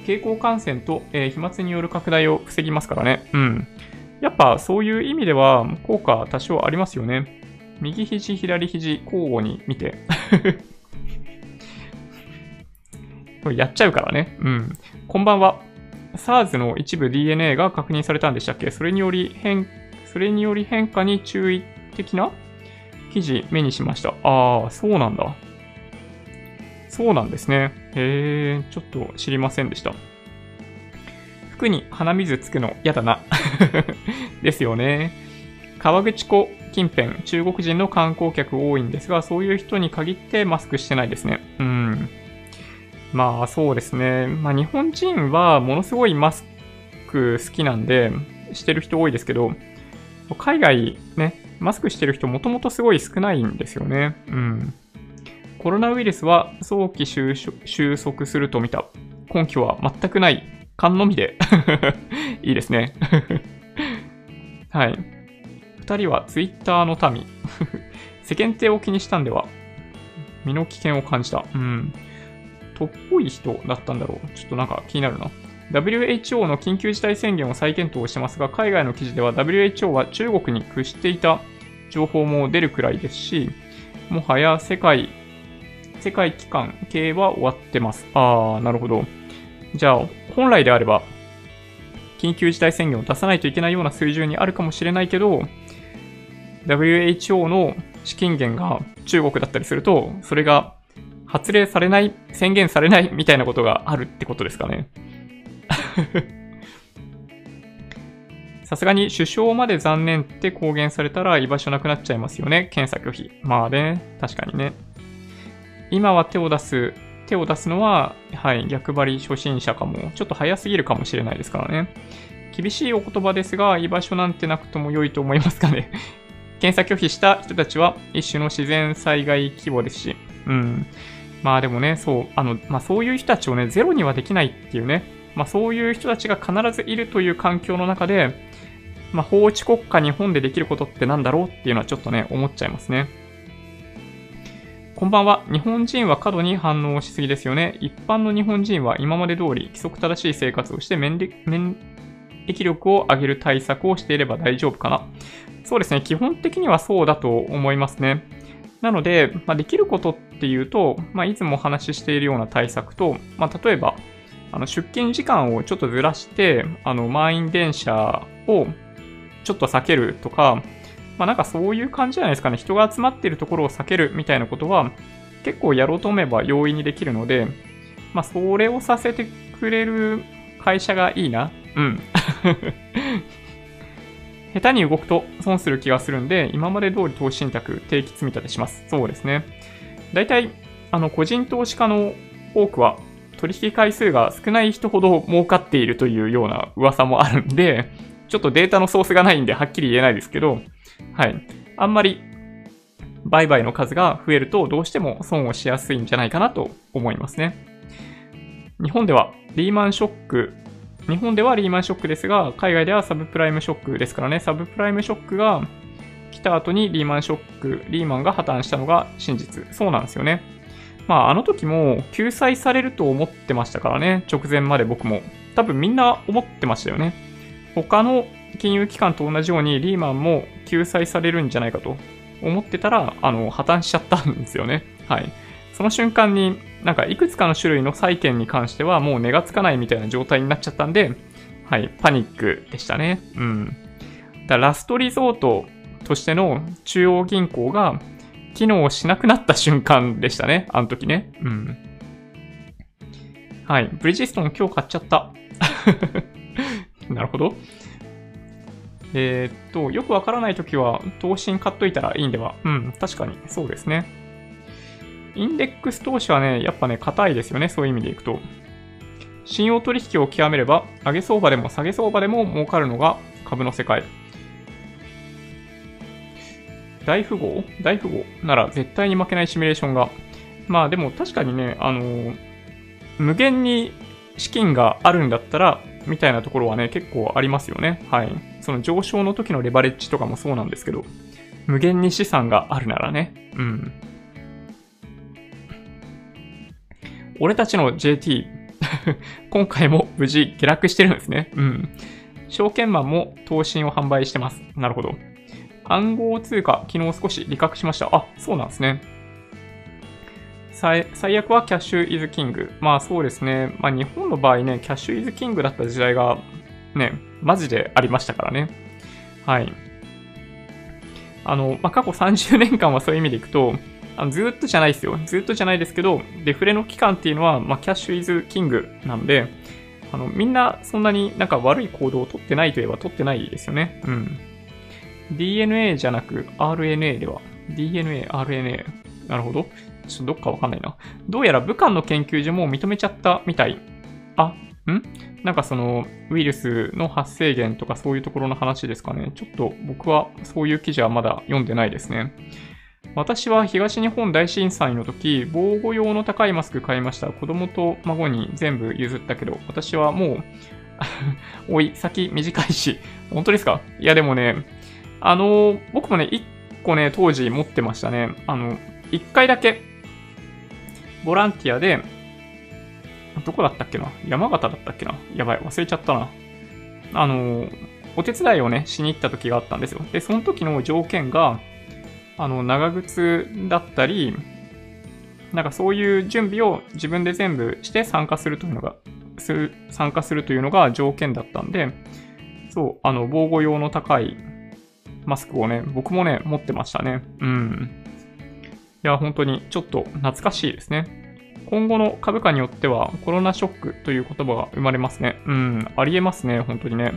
経口感染と、飛沫による拡大を防ぎますからね。うん。やっぱそういう意味では効果多少ありますよね。右肘、左肘交互に見て。これやっちゃうからね。うん。こんばんは。SARS の一部 DNA が確認されたんでしたっけ？それにより変化に注意的な記事目にしました。ああ、そうなんだ。そうなんですね。ちょっと知りませんでした。服に鼻水つくのやだな。ですよね。河口湖近辺、中国人の観光客多いんですが、そういう人に限ってマスクしてないですね。うん。まあそうですね。まあ日本人はものすごいマスク好きなんで、してる人多いですけど、海外ね、マスクしてる人もともとすごい少ないんですよね。うん。コロナウイルスは早期収束すると見た。根拠は全くない。勘のみで。いいですね。はい。二人はツイッターの民。世間体を気にしたんでは。身の危険を感じた。うん。とっぽい人だったんだろう。ちょっとなんか気になるな。WHO の緊急事態宣言を再検討してますが、海外の記事では WHO は中国に屈していた情報も出るくらいですし、もはや世界機関系は終わってます。ああ、なるほど。じゃあ、本来であれば、緊急事態宣言を出さないといけないような水準にあるかもしれないけど、WHO の資金源が中国だったりすると、それが発令されない、宣言されないみたいなことがあるってことですかね。さすがに首相まで残念って公言されたら居場所なくなっちゃいますよね。検査拒否。まあね、確かにね。今は手を出すのは、はい、逆張り初心者かも。ちょっと早すぎるかもしれないですからね。厳しいお言葉ですが、居場所なんてなくとも良いと思いますかね。検査拒否した人たちは一種の自然災害規模ですし。うん。まあでもね、そう、そういう人たちをね、ゼロにはできないっていうね。まあそういう人たちが必ずいるという環境の中で、まあ法治国家日本でできることってなんだろうっていうのはちょっとね、思っちゃいますね。こんばんは。日本人は過度に反応しすぎですよね。一般の日本人は今まで通り規則正しい生活をして免疫力を上げる対策をしていれば大丈夫かな。そうですね。基本的にはそうだと思いますね。なので、まあ、できることっていうと、まあ、いつもお話ししているような対策と、まあ、例えば、出勤時間をちょっとずらして、満員電車をちょっと避けるとか、まあなんかそういう感じじゃないですかね。人が集まっているところを避けるみたいなことは、結構やろうと思えば容易にできるので、まあそれをさせてくれる会社がいいな。うん。下手に動くと損する気がするんで、今まで通り投資信託、定期積み立てします。そうですね。大体、個人投資家の多くは、取引回数が少ない人ほど儲かっているというような噂もあるんで、ちょっとデータのソースがないんではっきり言えないですけど、はい。あんまり売買の数が増えるとどうしても損をしやすいんじゃないかなと思いますね。日本ではリーマンショックですが、海外ではサブプライムショックですからね。サブプライムショックが来た後にリーマンが破綻したのが真実。そうなんですよね。まあ、あの時も救済されると思ってましたからね。直前まで僕も。多分みんな思ってましたよね。他の金融機関と同じようにリーマンも救済されるんじゃないかと思ってたら、破綻しちゃったんですよね。はい。その瞬間に、なんかいくつかの種類の債券に関してはもう値がつかないみたいな状態になっちゃったんで、はい、パニックでしたね。うん。だラストリゾートとしての中央銀行が、機能しなくなった瞬間でしたね。あの時ね。うん。はい。ブリヂストン今日買っちゃった。なるほど。よくわからない時は、投資買っといたらいいんでは。うん。確かに。そうですね。インデックス投資はね、やっぱね、硬いですよね。そういう意味でいくと。信用取引を極めれば、上げ相場でも下げ相場でも儲かるのが株の世界。大富豪なら絶対に負けないシミュレーションが。まあでも確かにね、無限に資金があるんだったら、みたいなところはね、結構ありますよね。はい。その上昇の時のレバレッジとかもそうなんですけど、無限に資産があるならね。うん。俺たちの JT、今回も無事下落してるんですね。うん。証券マンも投信を販売してます。なるほど。暗号通貨、昨日少し利確しました。あ、そうなんですね。最悪はキャッシュイズキング。まあそうですね。まあ日本の場合ね、キャッシュイズキングだった時代がね、マジでありましたからね。はい。まあ過去30年間はそういう意味でいくと、ずーっとじゃないですよ。ずーっとじゃないですけど、デフレの期間っていうのは、まあキャッシュイズキングなんで、みんなそんなになんか悪い行動を取ってないといえば取ってないですよね。うん。DNA じゃなく RNA では DNA、RNA なるほど。ちょっとどっかわかんないな。どうやら武漢の研究所も認めちゃったみたい。あ、なんかそのウイルスの発生源とかそういうところの話ですかね。ちょっと僕はそういう記事はまだ読んでないですね。私は東日本大震災の時、防護用の高いマスク買いました。子供と孫に全部譲ったけど、私はもうおい、先短いし。本当ですか？いやでもね、僕もね、1個ね、当時持ってましたね。1回だけ、ボランティアで、どこだったっけな？山形だったっけな？やばい、忘れちゃったな。お手伝いをね、しに行った時があったんですよ。で、その時の条件が、長靴だったり、なんかそういう準備を自分で全部して参加するというのが条件だったんで、そう、防護用の高い、マスクをね、僕もね、持ってましたね。うん。いや、本当にちょっと懐かしいですね。今後の株価によってはコロナショックという言葉が生まれますね。うん、ありえますね、本当にね。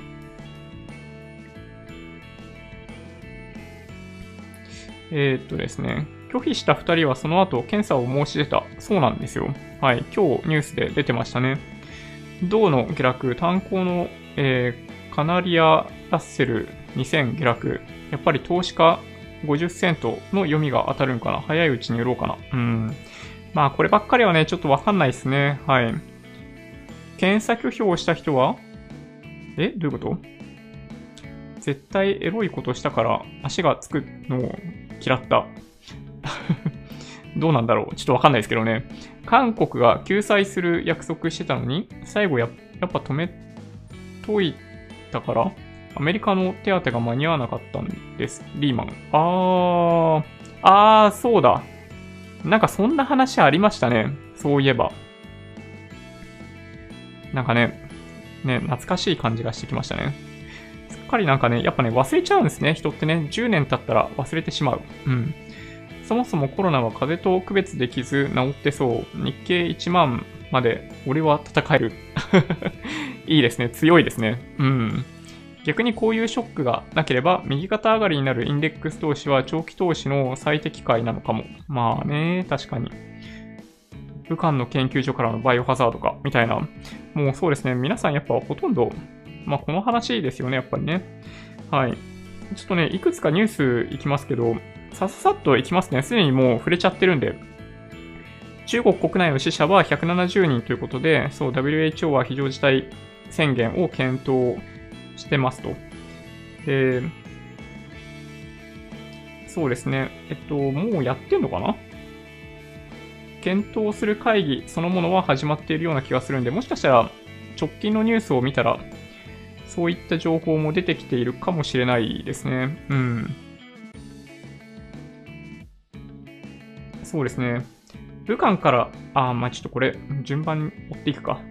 ですね、拒否した2人はその後検査を申し出たそうなんですよ。はい、今日ニュースで出てましたね。銅の下落、炭鉱の、カナリアラッセル2000下落。やっぱり投資家50セントの読みが当たるんかな。早いうちに売ろうかな。まあこればっかりはね、ちょっとわかんないですね。はい。検査拒否をした人は、どういうこと？絶対エロいことしたから足がつくのを嫌った。どうなんだろう。ちょっとわかんないですけどね。韓国が救済する約束してたのに、最後やっぱ止めといたから、アメリカの手当が間に合わなかったんです。リーマン。そうだ。なんかそんな話ありましたね。そういえば。なんかね、懐かしい感じがしてきましたね。すっかりなんかね、やっぱね、忘れちゃうんですね。人ってね、10年経ったら忘れてしまう。そもそもコロナは風邪と区別できず治ってそう。日経1万まで俺は戦える。いいですね。強いですね。逆にこういうショックがなければ、右肩上がりになるインデックス投資は長期投資の最適解なのかも。まあね、確かに。武漢の研究所からのバイオハザードか、みたいな。もうそうですね。皆さんやっぱほとんど、まあこの話ですよね、やっぱりね。はい。ちょっとね、いくつかニュースいきますけど、さっといきますね。すでにもう触れちゃってるんで。中国国内の死者は170人ということで、そう、WHO は非常事態宣言を検討してますと。そうですね。もうやってんのかな？検討する会議そのものは始まっているような気がするんで、もしかしたら直近のニュースを見たら、そういった情報も出てきているかもしれないですね。そうですね。武漢から、ちょっとこれ、順番に追っていくか。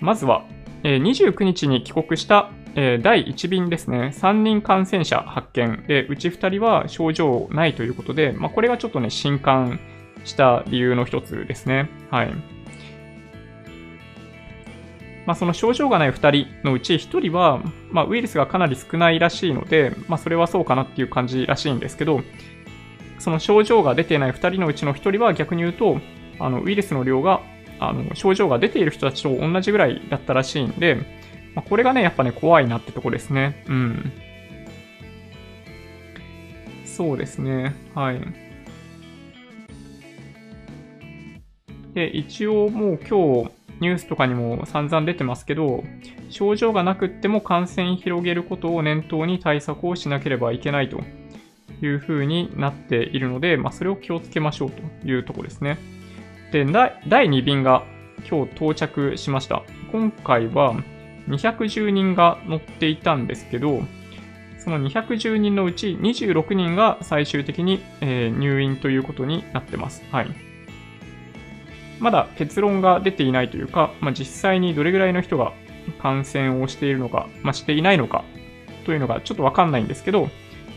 まずは、29日に帰国した、第1便ですね。3人感染者発見で、うち2人は症状ないということで、これがちょっとね、震撼した理由の一つですね。はい。その症状がない2人のうち1人は、ウイルスがかなり少ないらしいので、それはそうかなっていう感じらしいんですけど、その症状が出ていない2人のうちの1人は逆に言うと、ウイルスの量が、症状が出ている人たちと同じぐらいだったらしいんで、これがね、やっぱね、怖いなってとこですね。そうですね。はい。で、一応もう今日、ニュースとかにも散々出てますけど、症状がなくっても感染広げることを念頭に対策をしなければいけないという風になっているので、それを気をつけましょうというところですね。で、第2便が今日到着しました。今回は210人が乗っていたんですけど、その210人のうち26人が最終的に、入院ということになってます。はい。まだ結論が出ていないというか、実際にどれぐらいの人が感染をしているのか、していないのかというのがちょっとわかんないんですけど、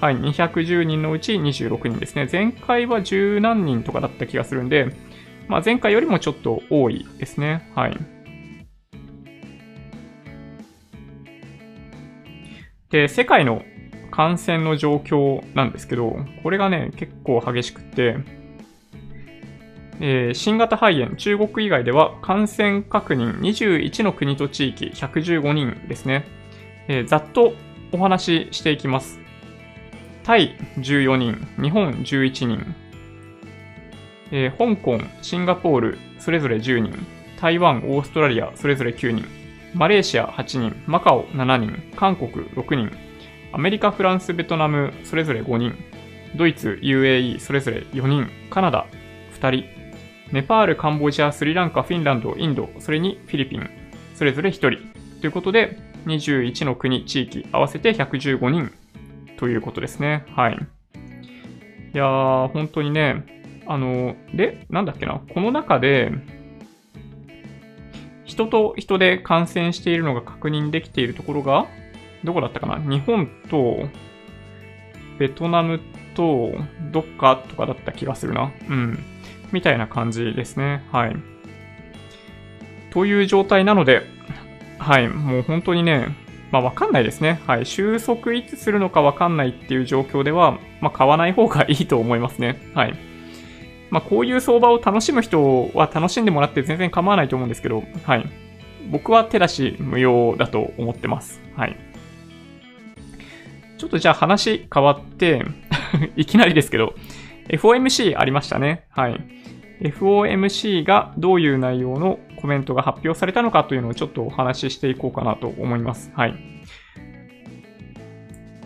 はい、210人のうち26人ですね。前回は10何人とかだった気がするんで、前回よりもちょっと多いですね。はい。で、世界の感染の状況なんですけど、これがね、結構激しくって、新型肺炎、中国以外では感染確認21の国と地域115人ですね。ざっとお話ししていきます。タイ14人、日本11人、香港、シンガポール、それぞれ10人、台湾、オーストラリア、それぞれ9人、マレーシア8人、マカオ7人、韓国6人、アメリカ、フランス、ベトナム、それぞれ5人、ドイツ、UAE、それぞれ4人、カナダ2人、ネパール、カンボジア、スリランカ、フィンランド、インド、それにフィリピン、それぞれ1人、ということで、21の国、地域、合わせて115人、ということですね。はい。いやー、本当にね、この中で、人と人で感染しているのが確認できているところが、どこだったかな？日本と、ベトナムと、どっかとかだった気がするな。みたいな感じですね。はい。という状態なので、はい、もう本当にね、まあわかんないですね。はい。収束いつするのかわかんないっていう状況では、まあ買わない方がいいと思いますね。はい。まあこういう相場を楽しむ人は楽しんでもらって全然構わないと思うんですけど、はい。僕は手出し無用だと思ってます。はい。ちょっとじゃあ話変わって、いきなりですけど、FOMC ありましたね。はい。FOMC がどういう内容のコメントが発表されたのかというのをちょっとお話ししていこうかなと思います。はい。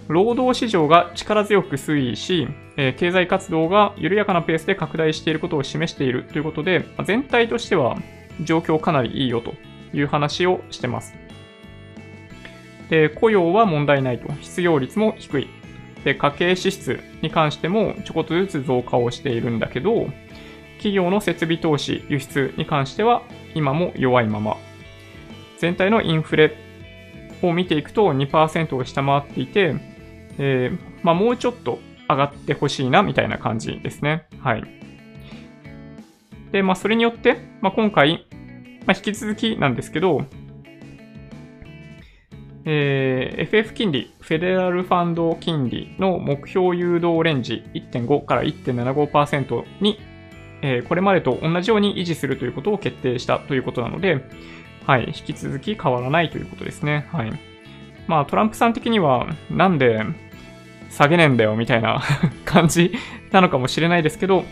労働市場が力強く推移し、経済活動が緩やかなペースで拡大していることを示しているということで、全体としては状況かなりいいよという話をしてます。で、雇用は問題ないと。失業率も低い。で、家計支出に関してもちょこっとずつ増加をしているんだけど、企業の設備投資、輸出に関しては今も弱いまま。全体のインフレを見ていくと 2% を下回っていて、まあ、もうちょっと上がってほしいなみたいな感じですね。はい。で、まあ、それによって、まあ、今回、まあ、引き続きなんですけど、FF 金利、フェデラルファンド金利の目標誘導レンジ 1.5 から 1.75% にこれまでと同じように維持するということを決定したということなので、はい、引き続き変わらないということですね。はい。まあ、トランプさん的には、なんで下げねえんだよみたいな感じなのかもしれないですけど、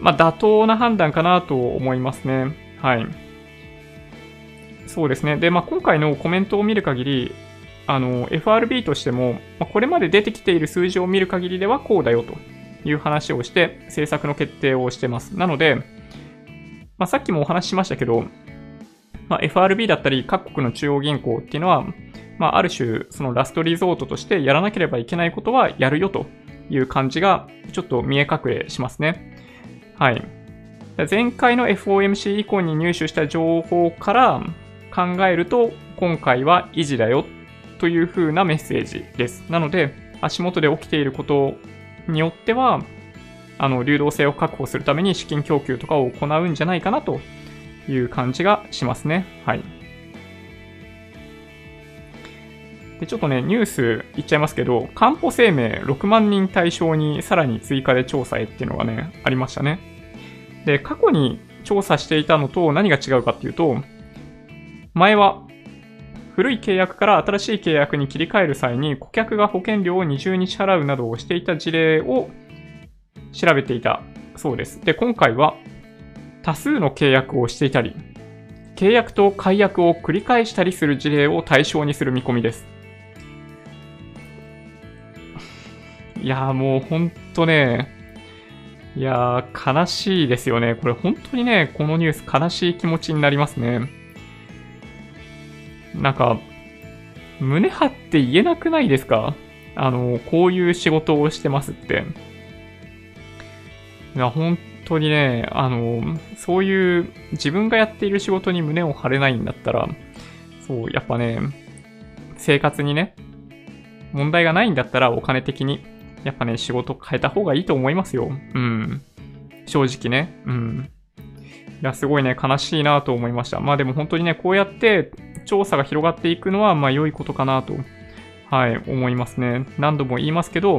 まあ、妥当な判断かなと思いますね。はい。そうですね。で、まあ、今回のコメントを見る限り、FRB としても、これまで出てきている数字を見る限りではこうだよと。いう話をして政策の決定をしてます。なので、まあ、さっきもお話ししましたけど、まあ、FRB だったり各国の中央銀行っていうのは、まあ、ある種そのラストリゾートとしてやらなければいけないことはやるよという感じがちょっと見え隠れしますね。はい。前回の FOMC 以降に入手した情報から考えると今回は維持だよという風なメッセージです。なので足元で起きていることをによっては流動性を確保するために資金供給とかを行うんじゃないかなという感じがしますね。はい。で、ちょっとねニュース言っちゃいますけど、かんぽ生命6万人対象にさらに追加で調査へっていうのがねありましたね。で、過去に調査していたのと何が違うかっていうと、前は古い契約から新しい契約に切り替える際に顧客が保険料を20支払うなどをしていた事例を調べていたそうです。で、今回は多数の契約をしていたり、契約と解約を繰り返したりする事例を対象にする見込みです。いやーもうほんとね、いやー悲しいですよね。これ本当にね、このニュース悲しい気持ちになりますね。なんか、胸張って言えなくないですか？こういう仕事をしてますって。いや、本当にね、そういう自分がやっている仕事に胸を張れないんだったら、そう、やっぱね、生活にね、問題がないんだったらお金的に、やっぱね、仕事変えた方がいいと思いますよ。うん。正直ね。うん。いや、すごいね、悲しいなと思いました。まあでも本当にね、こうやって調査が広がっていくのは、まあ良いことかなと、はい、思いますね。何度も言いますけど、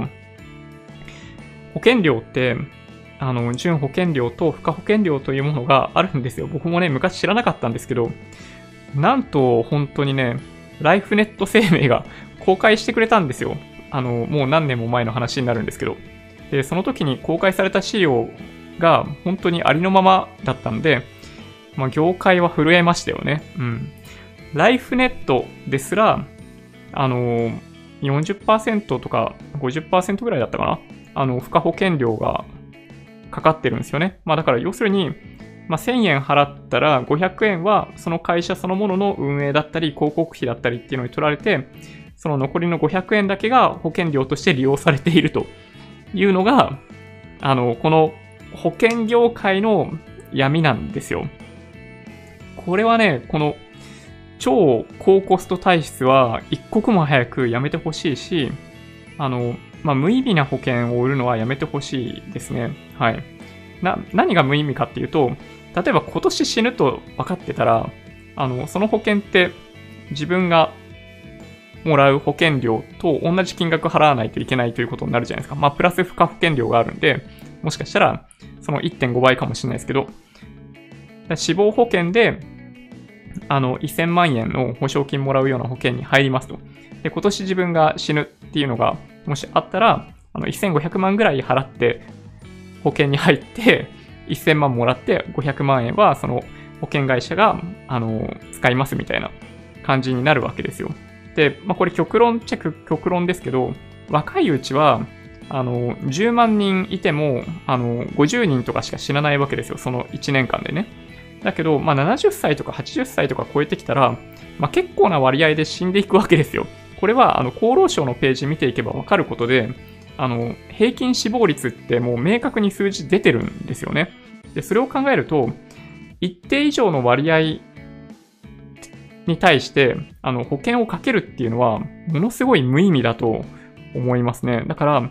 保険料って、準保険料と付加保険料というものがあるんですよ。僕もね、昔知らなかったんですけど、なんと本当にね、ライフネット生命が公開してくれたんですよ。もう何年も前の話になるんですけど。で、その時に公開された資料が本当にありのままだったんで、まあ、業界は震えましたよね。うん。ライフネットですら、40% とか 50% ぐらいだったかな。付加保険料がかかってるんですよね。まあ、だから要するに、まあ、1000円払ったら500円はその会社そのものの運営だったり、広告費だったりっていうのに取られて、その残りの500円だけが保険料として利用されているというのが、この保険業界の闇なんですよ。これはね、この超高コスト体質は一刻も早くやめてほしいし、まあ、無意味な保険を売るのはやめてほしいですね。はい。何が無意味かっていうと、例えば今年死ぬと分かってたら、その保険って自分がもらう保険料と同じ金額払わないといけないということになるじゃないですか。まあ、プラス付加保険料があるんで、もしかしたらその 1.5 倍かもしれないですけど、死亡保険で1000万円の保証金もらうような保険に入りますと。で、今年自分が死ぬっていうのがもしあったら、1500万ぐらい払って保険に入って1000万もらって、500万円はその保険会社が使いますみたいな感じになるわけですよ。で、まあ、これ極論ですけど、若いうちは10万人いても50人とかしか死なないわけですよ、その1年間でね。だけど、まあ、70歳とか80歳とか超えてきたら、まあ、結構な割合で死んでいくわけですよ。これは厚労省のページ見ていけば分かることで、平均死亡率ってもう明確に数字出てるんですよね。で、それを考えると、一定以上の割合に対して保険をかけるっていうのはものすごい無意味だと思いますね。だから、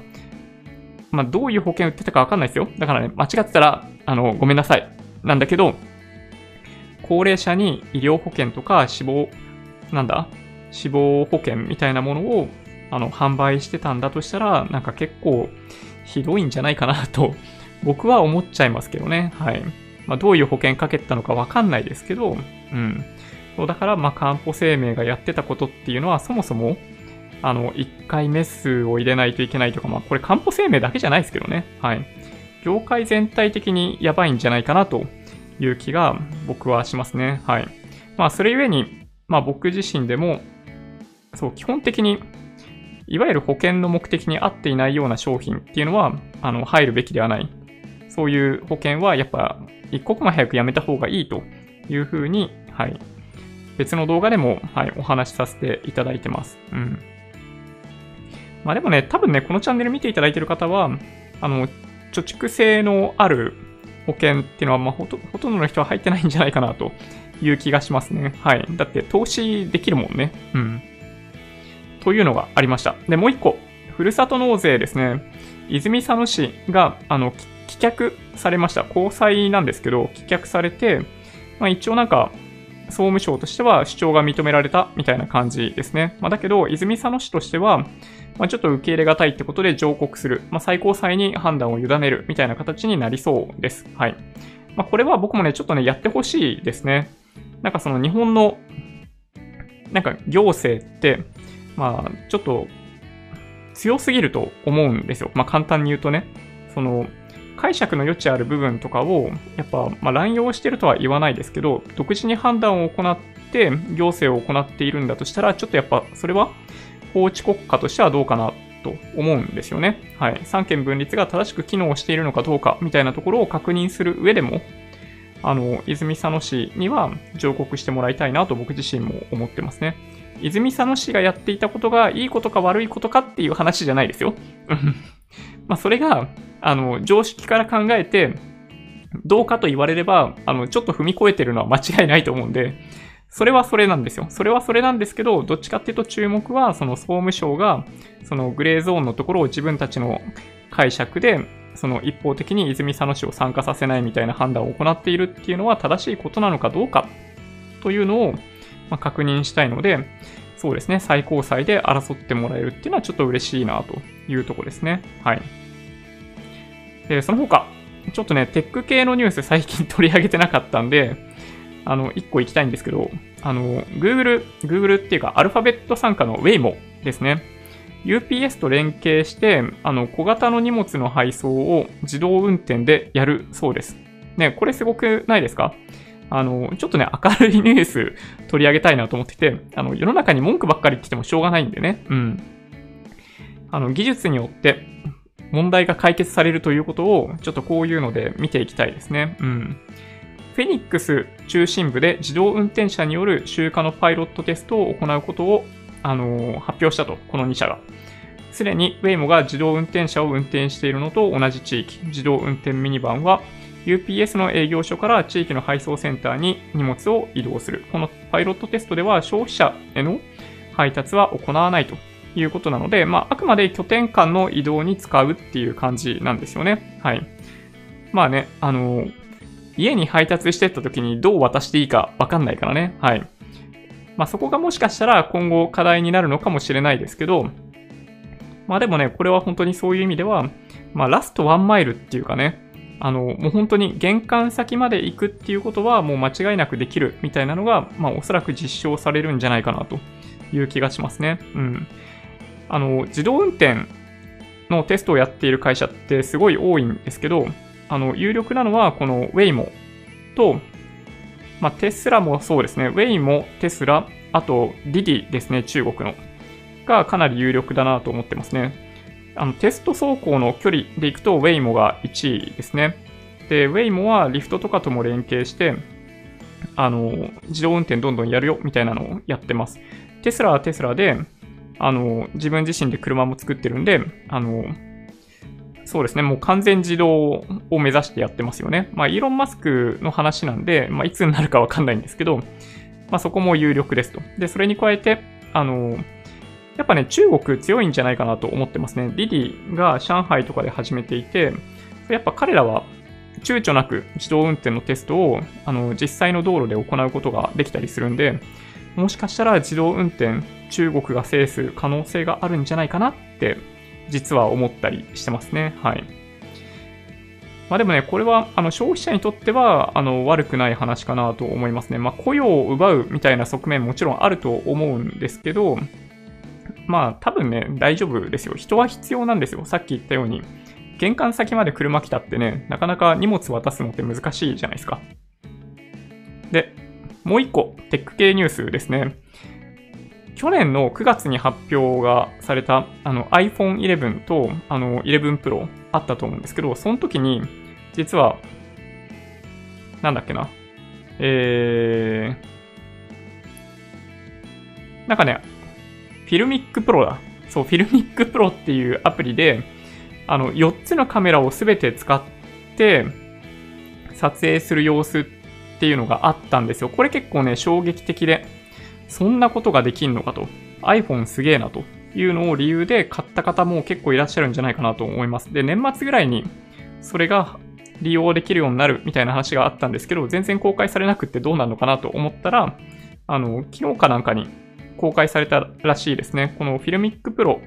まあ、どういう保険売ってたか分かんないですよ。だからね、間違ってたらごめんなさいなんだけど、高齢者に医療保険とか死亡保険みたいなものを販売してたんだとしたら、なんか結構ひどいんじゃないかなと僕は思っちゃいますけどね。はい。まあ、どういう保険かけたのか分かんないですけど、うん。そうだから、まあ、かんぽ生命がやってたことっていうのは、そもそも1回メスを入れないといけないとか、まあ、これかんぽ生命だけじゃないですけどね。はい。業界全体的にやばいんじゃないかなという気が僕はしますね。はい。まあ、それゆえに、まあ、僕自身でもそう、基本的にいわゆる保険の目的に合っていないような商品っていうのは入るべきではない。そういう保険はやっぱ一刻も早くやめた方がいいというふうに、はい、別の動画でも、はい、お話しさせていただいてます。うん。まあでもね、多分ね、このチャンネル見ていただいている方は貯蓄性のある保険っていうのは、まあ、ほとんどの人は入ってないんじゃないかなという気がしますね。はい。だって投資できるもんね。うん。というのがありました。で、もう一個、ふるさと納税ですね。泉佐野市が棄却されました。高裁なんですけど、棄却されて、まあ、一応なんか総務省としては主張が認められたみたいな感じですね。まあ、だけど泉佐野市としては、まあ、ちょっと受け入れがたいってことで上告する、まあ、最高裁に判断を委ねるみたいな形になりそうです。はい。まあ、これは僕もね、ちょっとね、やってほしいですね。なんかその日本のなんか行政って。まあ、ちょっと強すぎると思うんですよ。まあ、簡単に言うとね、その解釈の余地ある部分とかをやっぱ、まあ、乱用してるとは言わないですけど、独自に判断を行って行政を行っているんだとしたら、ちょっとやっぱそれは法治国家としてはどうかなと思うんですよね。はい。三権分立が正しく機能しているのかどうかみたいなところを確認する上でも、泉佐野市には上告してもらいたいなと僕自身も思ってますね。泉佐野市がやっていたことがいいことか悪いことかっていう話じゃないですよ。まあ、それが常識から考えてどうかと言われればちょっと踏み越えてるのは間違いないと思うんで、それはそれなんですよ。それはそれなんですけど、どっちかっていうと注目はその総務省がそのグレーゾーンのところを自分たちの解釈でその一方的に泉佐野市を参加させないみたいな判断を行っているっていうのは正しいことなのかどうかというのをまあ、確認したいので、そうですね、最高裁で争ってもらえるっていうのはちょっと嬉しいなというところですね。はい。で、その他、ちょっとね、テック系のニュース最近取り上げてなかったんで、一個行きたいんですけど、Google っていうかアルファベット傘下の Waymo ですね。UPS と連携して、小型の荷物の配送を自動運転でやるそうです。ね、これすごくないですか？ちょっとね、明るいニュース取り上げたいなと思ってて、世の中に文句ばっかり言っててもしょうがないんでね、うん。技術によって問題が解決されるということを、ちょっとこういうので見ていきたいですね。うん。フェニックス中心部で自動運転車による集荷のパイロットテストを行うことを、発表したと、この2社が。すでに Waymo が自動運転車を運転しているのと同じ地域、自動運転ミニバンは、UPS の営業所から地域の配送センターに荷物を移動する。このパイロットテストでは消費者への配達は行わないということなので、まあ、あくまで拠点間の移動に使うっていう感じなんですよね。はい。まあね、家に配達してった時にどう渡していいかわかんないからね。はい。まあ、そこがもしかしたら今後課題になるのかもしれないですけど、まあでもね、これは本当にそういう意味では、まあラストワンマイルっていうかね、もう本当に玄関先まで行くっていうことはもう間違いなくできるみたいなのが、まあおそらく実証されるんじゃないかなという気がしますね。うん。自動運転のテストをやっている会社ってすごい多いんですけど、有力なのはこの Waymo と、まあ、テスラもそうですね。Waymo、テスラ、あとディディですね、中国の。がかなり有力だなと思ってますね。テスト走行の距離でいくと Waymo が1位ですね。で、Waymo はリフトとかとも連携して、自動運転どんどんやるよみたいなのをやってます。テスラはテスラで、自分自身で車も作ってるんで、そうですね、もう完全自動を目指してやってますよね。まあ、イーロン・マスクの話なんで、まあ、いつになるかわかんないんですけど、まあ、そこも有力ですと。で、それに加えて、やっぱね、中国強いんじゃないかなと思ってますね。ディディが上海とかで始めていて、やっぱ彼らは躊躇なく自動運転のテストを、実際の道路で行うことができたりするんで、もしかしたら自動運転、中国が制する可能性があるんじゃないかなって、実は思ったりしてますね。はい。まあでもね、これは消費者にとっては悪くない話かなと思いますね。まあ雇用を奪うみたいな側面もちろんあると思うんですけど、まあ多分ね、大丈夫ですよ。人は必要なんですよ。さっき言ったように、玄関先まで車来たってね、なかなか荷物渡すのって難しいじゃないですか。で、もう一個、テック系ニュースですね。去年の9月に発表がされたiPhone 11と11 Pro あったと思うんですけど、その時に実はなんだっけな、なんかね、Filmic Pro だ。そう、Filmic Pro っていうアプリで4つのカメラをすべて使って撮影する様子っていうのがあったんですよ。これ結構ね、衝撃的で。そんなことができんのかと。iPhone すげえなというのを理由で買った方も結構いらっしゃるんじゃないかなと思います。で、年末ぐらいにそれが利用できるようになるみたいな話があったんですけど、全然公開されなくってどうなるのかなと思ったら、昨日かなんかに公開されたらしいですね。このFilmic Pro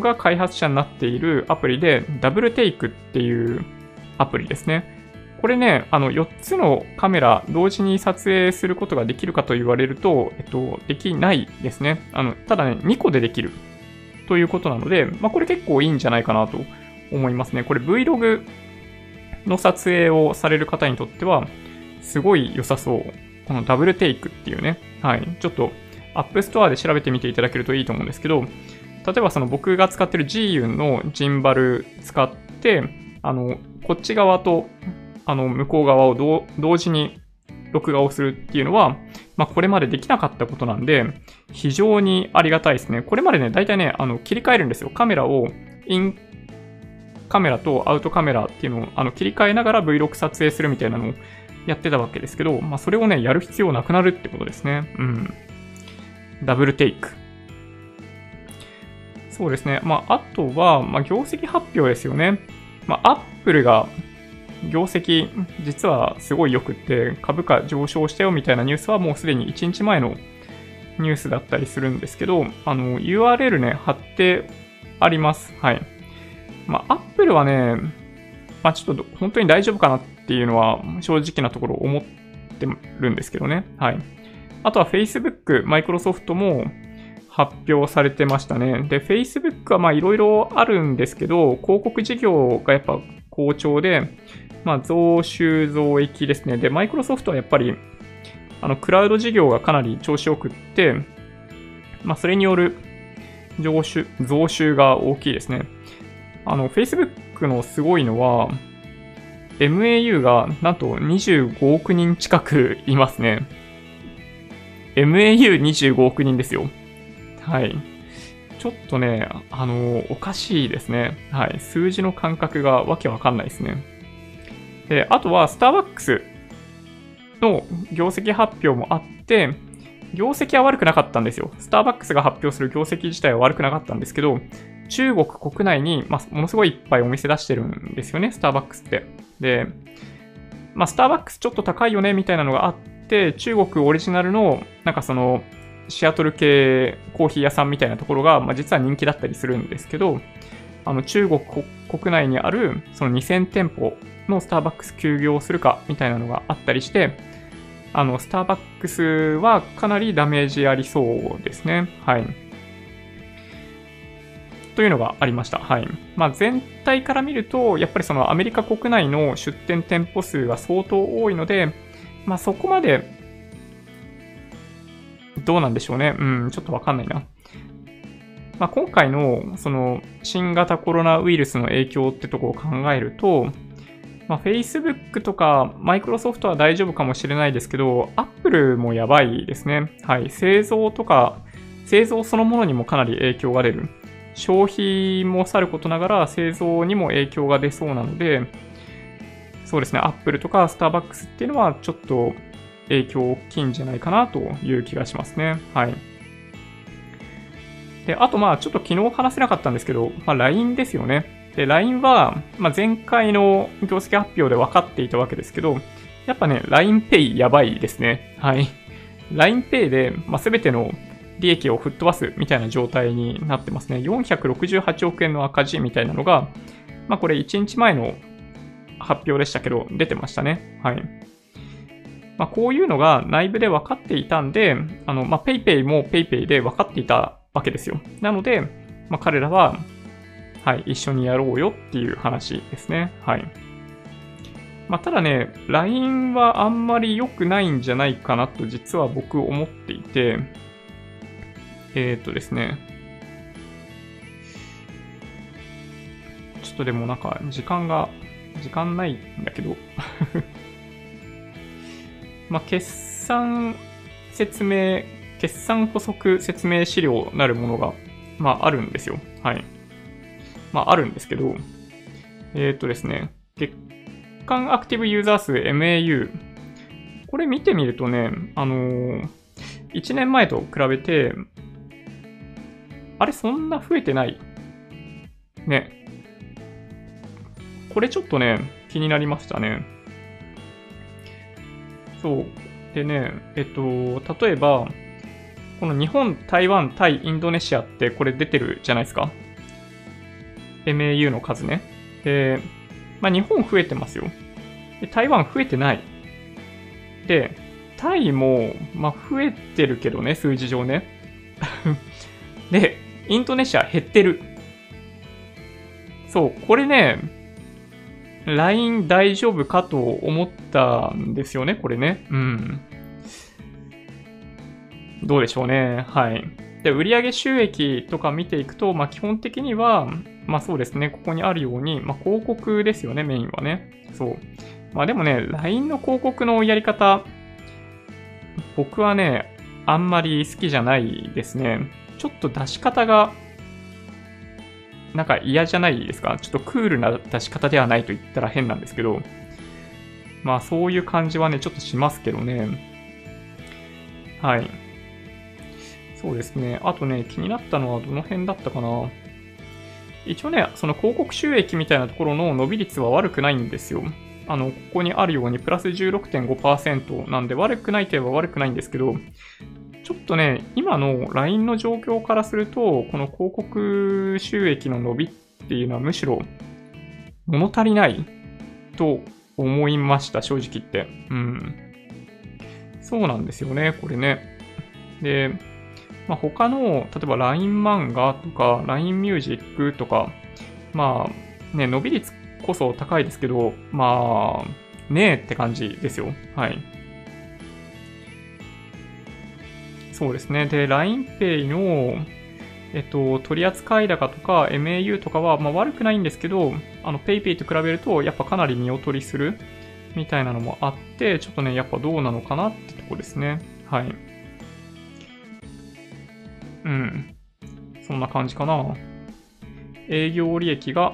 が開発者になっているアプリで、ダブルテイクっていうアプリですね。これね、4つのカメラ同時に撮影することができるかと言われると、できないですね。ただね、2個でできるということなので、まあ、これ結構いいんじゃないかなと思いますね。これ Vlog の撮影をされる方にとっては、すごい良さそう。このダブルテイクっていうね、はい、ちょっと App Store で調べてみていただけるといいと思うんですけど、例えば僕が使ってる GU のジンバル使って、こっち側と、向こう側を同時に録画をするっていうのは、まあ、これまでできなかったことなんで、非常にありがたいですね。これまでね、大体ね、切り替えるんですよ。カメラを、インカメラとアウトカメラっていうのを、切り替えながら Vlog 撮影するみたいなのをやってたわけですけど、まあ、それをね、やる必要なくなるってことですね。うん。ダブルテイク。そうですね。まあ、あとは、まあ、業績発表ですよね。まあ、Apple が、業績実はすごい良くって株価上昇したよみたいなニュースはもうすでに1日前のニュースだったりするんですけど、URL ね、貼ってあります。はい。まあ Apple はね、まあちょっと本当に大丈夫かなっていうのは正直なところ思ってるんですけどね。はい。あとは Facebook、Microsoft も発表されてましたね。で、 Facebook はまあいろいろあるんですけど、広告事業がやっぱ好調で、まあ、増収増益ですね。で、マイクロソフトはやっぱり、クラウド事業がかなり調子よくって、まあ、それによる増収が大きいですね。Facebook のすごいのは、MAU がなんと25億人近くいますね。MAU25 億人ですよ。はい。ちょっとね、おかしいですね。はい。数字の感覚がわけわかんないですね。で、あとは、スターバックスの業績発表もあって、業績は悪くなかったんですよ。スターバックスが発表する業績自体は悪くなかったんですけど、中国国内に、まあ、ものすごいいっぱいお店出してるんですよね、スターバックスって。で、まあ、スターバックスちょっと高いよね、みたいなのがあっって中国オリジナルのなんかそのシアトル系コーヒー屋さんみたいなところが、まあ、実は人気だったりするんですけど、中国国内にあるその2000店舗のスターバックス休業するかみたいなのがあったりして、スターバックスはかなりダメージありそうですね。はい。というのがありました。はい。まあ、全体から見ると、やっぱりそのアメリカ国内の出店店舗数が相当多いので、まあ、そこまで、どうなんでしょうね。ちょっとわかんないな。まあ、今回のその新型コロナウイルスの影響ってところを考えると、まあ、Facebook とか Microsoft は大丈夫かもしれないですけど、Apple もやばいですね。はい。製造とか、製造そのものにもかなり影響が出る。消費もさることながら製造にも影響が出そうなので、そうですね、Apple とか Starbucks っていうのはちょっと影響大きいんじゃないかなという気がしますね。はい。で、あとまあちょっと昨日話せなかったんですけど、まあ LINE ですよね。で、LINE は、まあ、前回の業績発表で分かっていたわけですけど、やっぱね、LINE Pay やばいですね。はい。LINE Pay で、まあ、全ての利益を吹っ飛ばすみたいな状態になってますね。468億円の赤字みたいなのが、まあ、これ1日前の発表でしたけど、出てましたね。はい。まあ、こういうのが内部で分かっていたんで、まあ、PayPay も PayPay で分かっていたわけですよ。なので、まあ、彼らは、はい、一緒にやろうよっていう話ですね。はい。まあ、ただね、LINE はあんまり良くないんじゃないかなと実は僕思っていて、ですね。ちょっとでもなんか時間ないんだけど。まあ、決算補足説明資料なるものが、まあ、あるんですよ。はい。まあ、あるんですけど、ですね、月間アクティブユーザー数 MAU。これ見てみるとね、1年前と比べて、あれ、そんな増えてないね。これちょっとね、気になりましたね。そう。でね、例えば、この日本、台湾、タイ、インドネシアってこれ出てるじゃないですか。MAU の数ね。で、まあ、日本増えてますよ。で、台湾増えてない。で、タイも、まあ、増えてるけどね、数字上ね。で、インドネシア減ってる。そう、これね、LINE 大丈夫かと思ったんですよね、これね。うん。どうでしょうね。はい。で、売上収益とか見ていくと、まあ、基本的には、まあそうですね、ここにあるように、まあ広告ですよね、メインはね。そう。まあでもね、LINE の広告のやり方、僕はね、あんまり好きじゃないですね。ちょっと出し方が、なんか嫌じゃないですか。ちょっとクールな出し方ではないと言ったら変なんですけど、まあそういう感じはね、ちょっとしますけどね。はい。そうですね。あとね、気になったのはどの辺だったかな。一応ね、その広告収益みたいなところの伸び率は悪くないんですよ。ここにあるようにプラス 16.5% なんで悪くないといえば悪くないんですけど、ちょっとね、今の LINE の状況からすると、この広告収益の伸びっていうのはむしろ物足りないと思いました、正直言って。うん。そうなんですよね、これね。で、まあ、他の、例えば LINE 漫画とか LINE ミュージックとか、まあ、ね、伸び率こそ高いですけど、まあ、ねえって感じですよ。はい。そうですね。で、LINEPay の、取扱高とか MAU とかは、まあ悪くないんですけど、PayPay と比べると、やっぱかなり見劣りするみたいなのもあって、ちょっとね、やっぱどうなのかなってとこですね。はい。うん。そんな感じかな。営業利益が、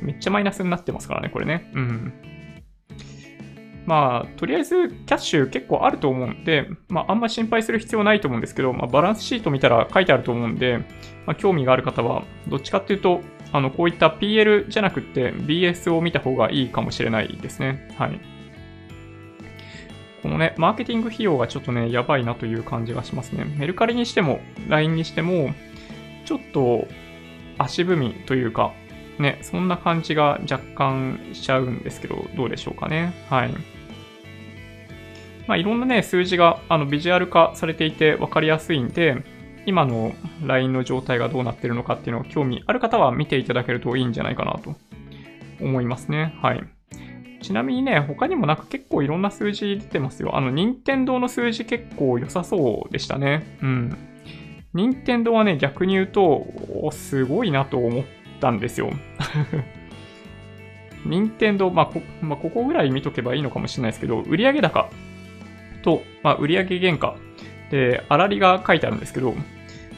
めっちゃマイナスになってますからね、これね。うん。まあ、とりあえず、キャッシュ結構あると思うんで、まあ、あんま心配する必要ないと思うんですけど、まあ、バランスシート見たら書いてあると思うんで、まあ、興味がある方は、どっちかっていうと、こういった PL じゃなくって、BS を見た方がいいかもしれないですね。はい。このね、マーケティング費用がちょっとね、やばいなという感じがしますね。メルカリにしても、LINE にしても、ちょっと足踏みというか、ね、そんな感じが若干しちゃうんですけど、どうでしょうかね。はい。まあ、いろんなね、数字がビジュアル化されていて分かりやすいんで、今の LINE の状態がどうなってるのかっていうのを興味ある方は見ていただけるといいんじゃないかなと思いますね。はい。ちなみにね、他にもなんか結構いろんな数字出てますよ。任天堂の数字結構良さそうでしたね。うん。任天堂はね、逆に言うと、すごいなと思ったんですよ。任天堂、まあ、ここぐらい見とけばいいのかもしれないですけど、売上高と、まあ、売上原価で、あらりが書いてあるんですけど、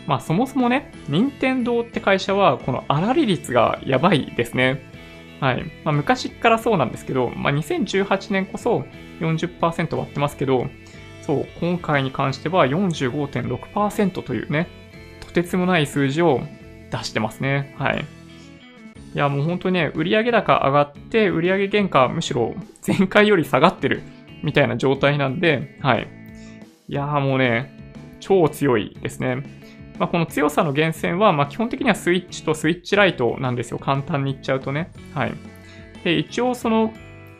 まあ、そもそもね、任天堂って会社は、このあらり率がやばいですね。はい。まあ、昔からそうなんですけど、まあ、2018年こそ 40% 割ってますけど、そう、今回に関しては 45.6% というね、とてつもない数字を出してますね。はい。いや、もう本当にね、売上高上がって、売上原価むしろ前回より下がってるみたいな状態なんで、はい。いやーもうね、超強いですね。まあ、この強さの源泉は、まあ、基本的にはスイッチとスイッチライトなんですよ。簡単に言っちゃうとね。はい。で、一応その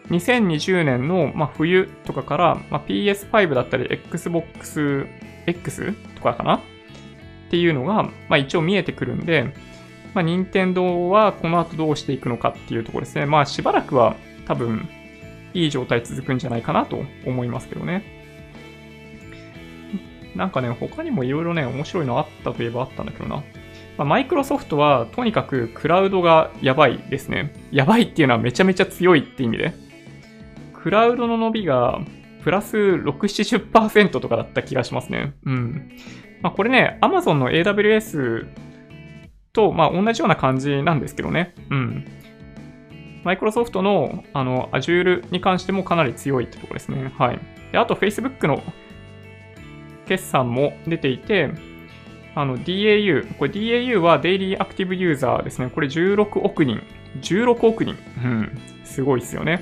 2020年の、まあ、冬とかから、まあ、PS5 だったり Xbox X とかかなっていうのが、まあ、一応見えてくるんで、まあ、任天堂はこの後どうしていくのかっていうところですね。まあ、しばらくは多分いい状態続くんじゃないかなと思いますけどね。なんかね、他にもいろいろね、面白いのあったといえばあったんだけどな。まあ、マイクロソフトは、とにかくクラウドがやばいですね。やばいっていうのはめちゃめちゃ強いって意味で。クラウドの伸びが、プラス6、70% とかだった気がしますね。うん。まあ、これね、Amazon の AWS と、まあ、同じような感じなんですけどね。うん。マイクロソフトの、Azure に関してもかなり強いってところですね。はい。で、あと Facebook の、決算も出ていて、DAU、これ DAU はデイリーアクティブユーザーですね。これ16億人。16億人。うん。すごいですよね。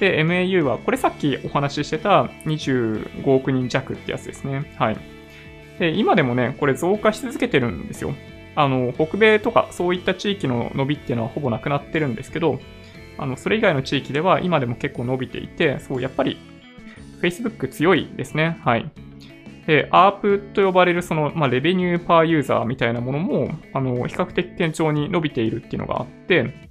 で、MAU は、これさっきお話ししてた25億人弱ってやつですね。はい。で、今でもね、これ増加し続けてるんですよ。北米とかそういった地域の伸びっていうのはほぼなくなってるんですけど、それ以外の地域では今でも結構伸びていて、そう、やっぱり Facebook 強いですね。はい。で、アープと呼ばれるその、まあ、レベニューパーユーザーみたいなものも、比較的堅調に伸びているっていうのがあって、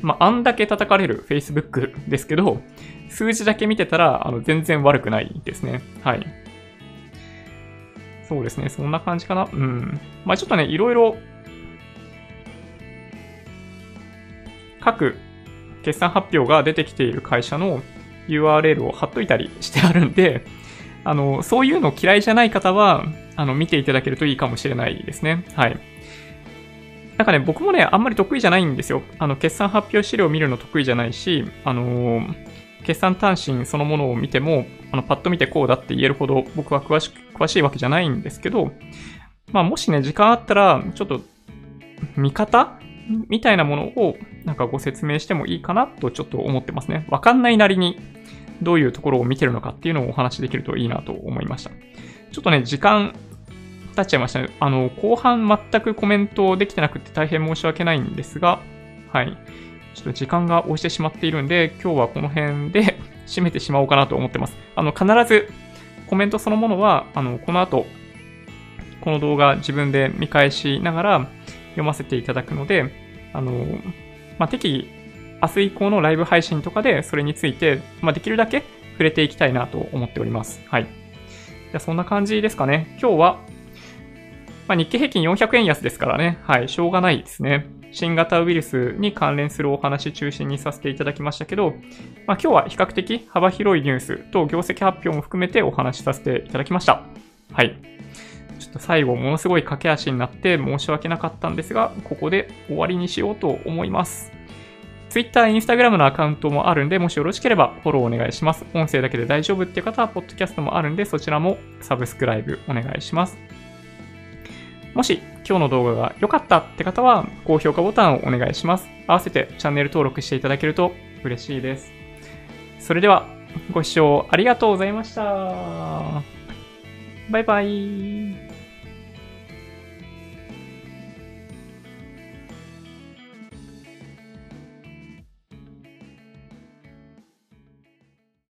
まあ、あんだけ叩かれる Facebook ですけど、数字だけ見てたら、全然悪くないですね。はい。そうですね、そんな感じかな。うん。まあ、ちょっとね、いろいろ、各決算発表が出てきている会社の URL を貼っといたりしてあるんで、そういうの嫌いじゃない方は、見ていただけるといいかもしれないですね。はい。なんかね、僕もね、あんまり得意じゃないんですよ。決算発表資料を見るの得意じゃないし、決算単身そのものを見ても、パッと見てこうだって言えるほど僕は詳しいわけじゃないんですけど、まあ、もしね、時間あったら、ちょっと、見方みたいなものを、なんかご説明してもいいかなとちょっと思ってますね。わかんないなりに。どういうところを見てるのかっていうのをお話しできるといいなと思いました。ちょっとね、時間経っちゃいましたね。後半全くコメントできてなくて大変申し訳ないんですが、はい。ちょっと時間が押してしまっているんで、今日はこの辺で締めてしまおうかなと思ってます。必ずコメントそのものは、この後、この動画自分で見返しながら読ませていただくので、まあ、適宜、明日以降のライブ配信とかでそれについて、まあ、できるだけ触れていきたいなと思っております。はい。じゃあそんな感じですかね。今日は、まあ、日経平均400円安ですからね。はい。しょうがないですね。新型ウイルスに関連するお話中心にさせていただきましたけど、まあ、今日は比較的幅広いニュースと業績発表も含めてお話しさせていただきました。はい。ちょっと最後ものすごい駆け足になって申し訳なかったんですが、ここで終わりにしようと思います。Twitter、Instagram のアカウントもあるんで、もしよろしければフォローお願いします。音声だけで大丈夫っていう方は、ポッドキャストもあるんで、そちらもサブスクライブお願いします。もし、今日の動画が良かったって方は、高評価ボタンをお願いします。合わせてチャンネル登録していただけると嬉しいです。それでは、ご視聴ありがとうございました。バイバイ。